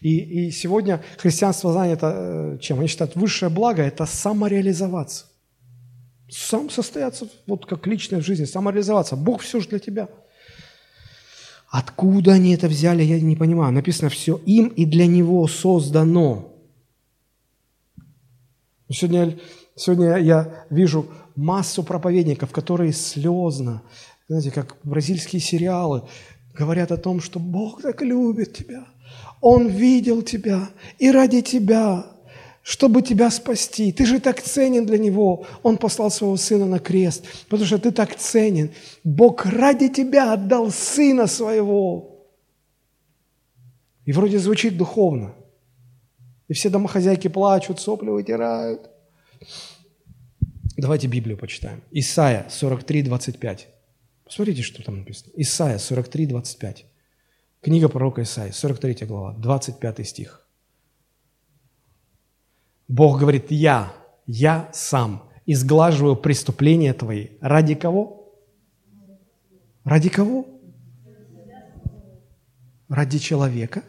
И сегодня христианство занято чем? Они считают, высшее благо – это самореализоваться. Сам состояться, вот как личная жизнь, самореализоваться. Бог все же для тебя. Откуда они это взяли, я не понимаю. Написано, все им и для него создано. Сегодня я вижу массу проповедников, которые слезно, знаете, как бразильские сериалы, говорят о том, что Бог так любит тебя, Он видел тебя и ради тебя, чтобы тебя спасти. Ты же так ценен для Него. Он послал Своего Сына на крест, потому что ты так ценен. Бог ради тебя отдал Сына Своего. И вроде звучит духовно, И все домохозяйки плачут, сопли вытирают. Давайте Библию почитаем. Исайя 43:25. Посмотрите, что там написано. Исайя 43:25. Книга пророка Исаии, 43 глава, 25 стих. Бог говорит: я сам изглаживаю преступления твои. Ради кого? Ради кого? Ради человека?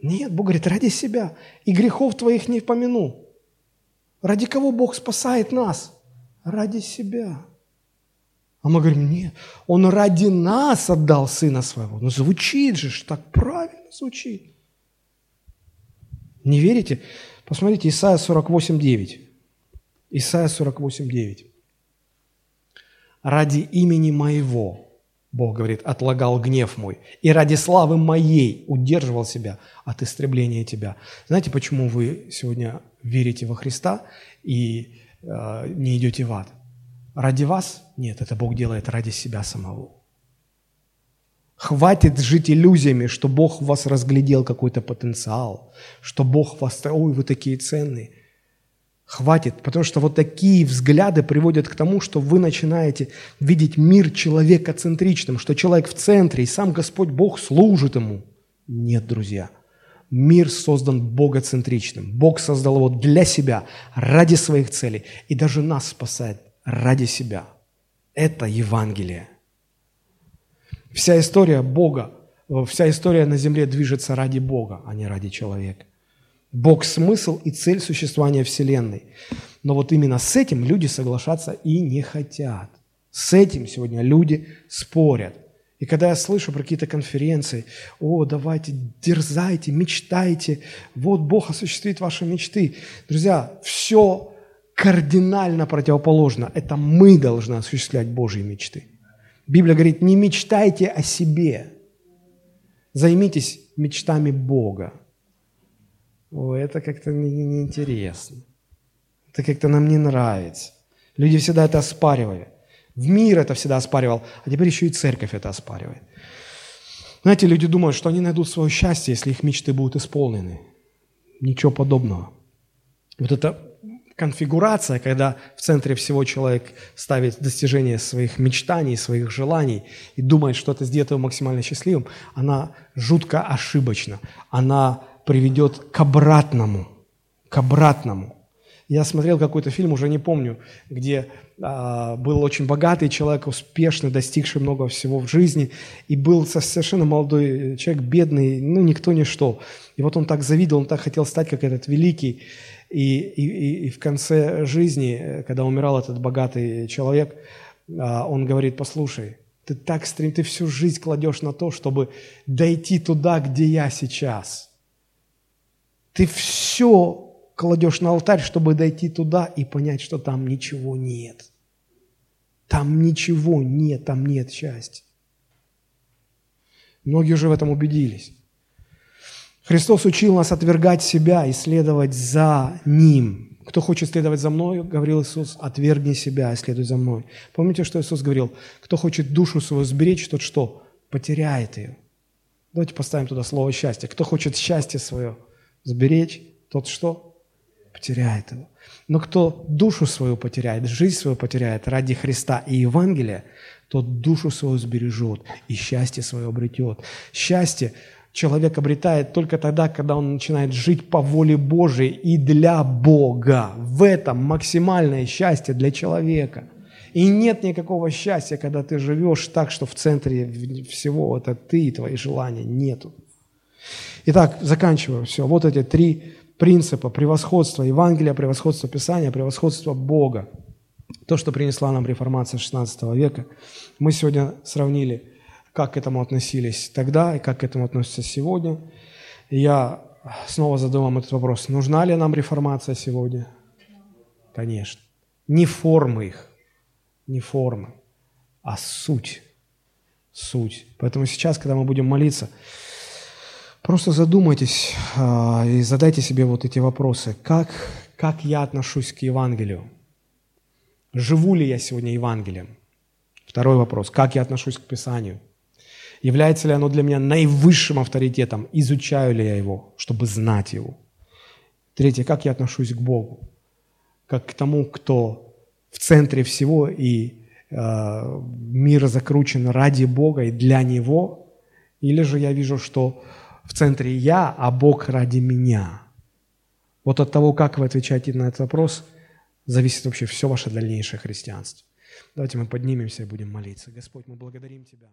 Нет, Бог говорит, ради себя. И грехов твоих не помяну. Ради кого Бог спасает нас? Ради себя. А мы говорим, нет, Он ради нас отдал Сына Своего. Ну, звучит же, так правильно звучит. Не верите? Посмотрите, Исайя 48:9. Исайя 48:9. «Ради имени Моего, Бог говорит, отлагал гнев Мой, и ради славы Моей удерживал себя от истребления тебя». Знаете, почему вы сегодня верите во Христа и не идете в ад? Ради вас? Нет, это Бог делает ради себя самого. Хватит жить иллюзиями, что Бог в вас разглядел какой-то потенциал, что Бог вас... Ой, вы такие ценные. Хватит, потому что вот такие взгляды приводят к тому, что вы начинаете видеть мир человекоцентричным, что человек в центре, и сам Господь Бог служит ему. Нет, друзья. Мир создан богоцентричным. Бог создал его для себя, ради своих целей, и даже нас спасает. Ради себя. Это Евангелие. Вся история Бога, вся история на земле движется ради Бога, а не ради человека. Бог – смысл и цель существования Вселенной. Но вот именно с этим люди соглашаться и не хотят. С этим сегодня люди спорят. И когда я слышу про какие-то конференции, о, давайте, дерзайте, мечтайте, вот Бог осуществит ваши мечты. Друзья, все кардинально противоположно. Это мы должны осуществлять Божьи мечты. Библия говорит, не мечтайте о себе. Займитесь мечтами Бога. О, это как-то неинтересно. Это как-то нам не нравится. Люди всегда это оспаривали. Мир это всегда оспаривал. А теперь еще и церковь это оспаривает. Знаете, люди думают, что они найдут свое счастье, если их мечты будут исполнены. Ничего подобного. Вот это... конфигурация, когда в центре всего человек ставит достижение своих мечтаний, своих желаний и думает, что это сделает его максимально счастливым, она жутко ошибочна. Она приведет к обратному. К обратному. Я смотрел какой-то фильм, уже не помню, где был очень богатый человек, успешный, достигший много всего в жизни, и был совершенно молодой человек, бедный, ну, никто ничто. И вот он так завидовал, он так хотел стать, как этот великий. И в конце жизни, когда умирал этот богатый человек, он говорит, послушай, ты так стремишься, ты всю жизнь кладешь на то, чтобы дойти туда, где я сейчас. Ты все кладешь на алтарь, чтобы дойти туда и понять, что там ничего нет. Там ничего нет, там нет счастья. Многие уже в этом убедились. Христос учил нас отвергать себя и следовать за Ним. Кто хочет следовать за Мною, говорил Иисус, отвергни себя и следуй за Мной. Помните, что Иисус говорил? Кто хочет душу свою сберечь, тот что? Потеряет ее. Давайте поставим туда слово «счастье». Кто хочет счастье свое сберечь, тот что? Потеряет его. Но кто душу свою потеряет, жизнь свою потеряет ради Христа и Евангелия, тот душу свою сбережет и счастье свое обретет. Счастье человек обретает только тогда, когда он начинает жить по воле Божией и для Бога. В этом максимальное счастье для человека. И нет никакого счастья, когда ты живешь так, что в центре всего это ты и твои желания нету. Итак, заканчиваю все. Вот эти три принципа: превосходство Евангелия, превосходство Писания, превосходство Бога. То, что принесла нам реформация XVI века. Мы сегодня сравнили, как к этому относились тогда и как к этому относятся сегодня. И я снова задаю вам этот вопрос. Нужна ли нам реформация сегодня? Конечно. Не формы их, не формы, а суть. Суть. Поэтому сейчас, когда мы будем молиться, просто задумайтесь и задайте себе вот эти вопросы. Как я отношусь к Евангелию? Живу ли я сегодня Евангелием? Второй вопрос. Как я отношусь к Писанию? Является ли оно для меня наивысшим авторитетом? Изучаю ли я его, чтобы знать его? Третье, как я отношусь к Богу, как к тому, кто в центре всего, и мир закручен ради Бога и для Него, или же я вижу, что в центре я, а Бог ради меня. Вот от того, как вы отвечаете на этот вопрос, зависит вообще все ваше дальнейшее христианство. Давайте мы поднимемся и будем молиться. Господь, мы благодарим Тебя.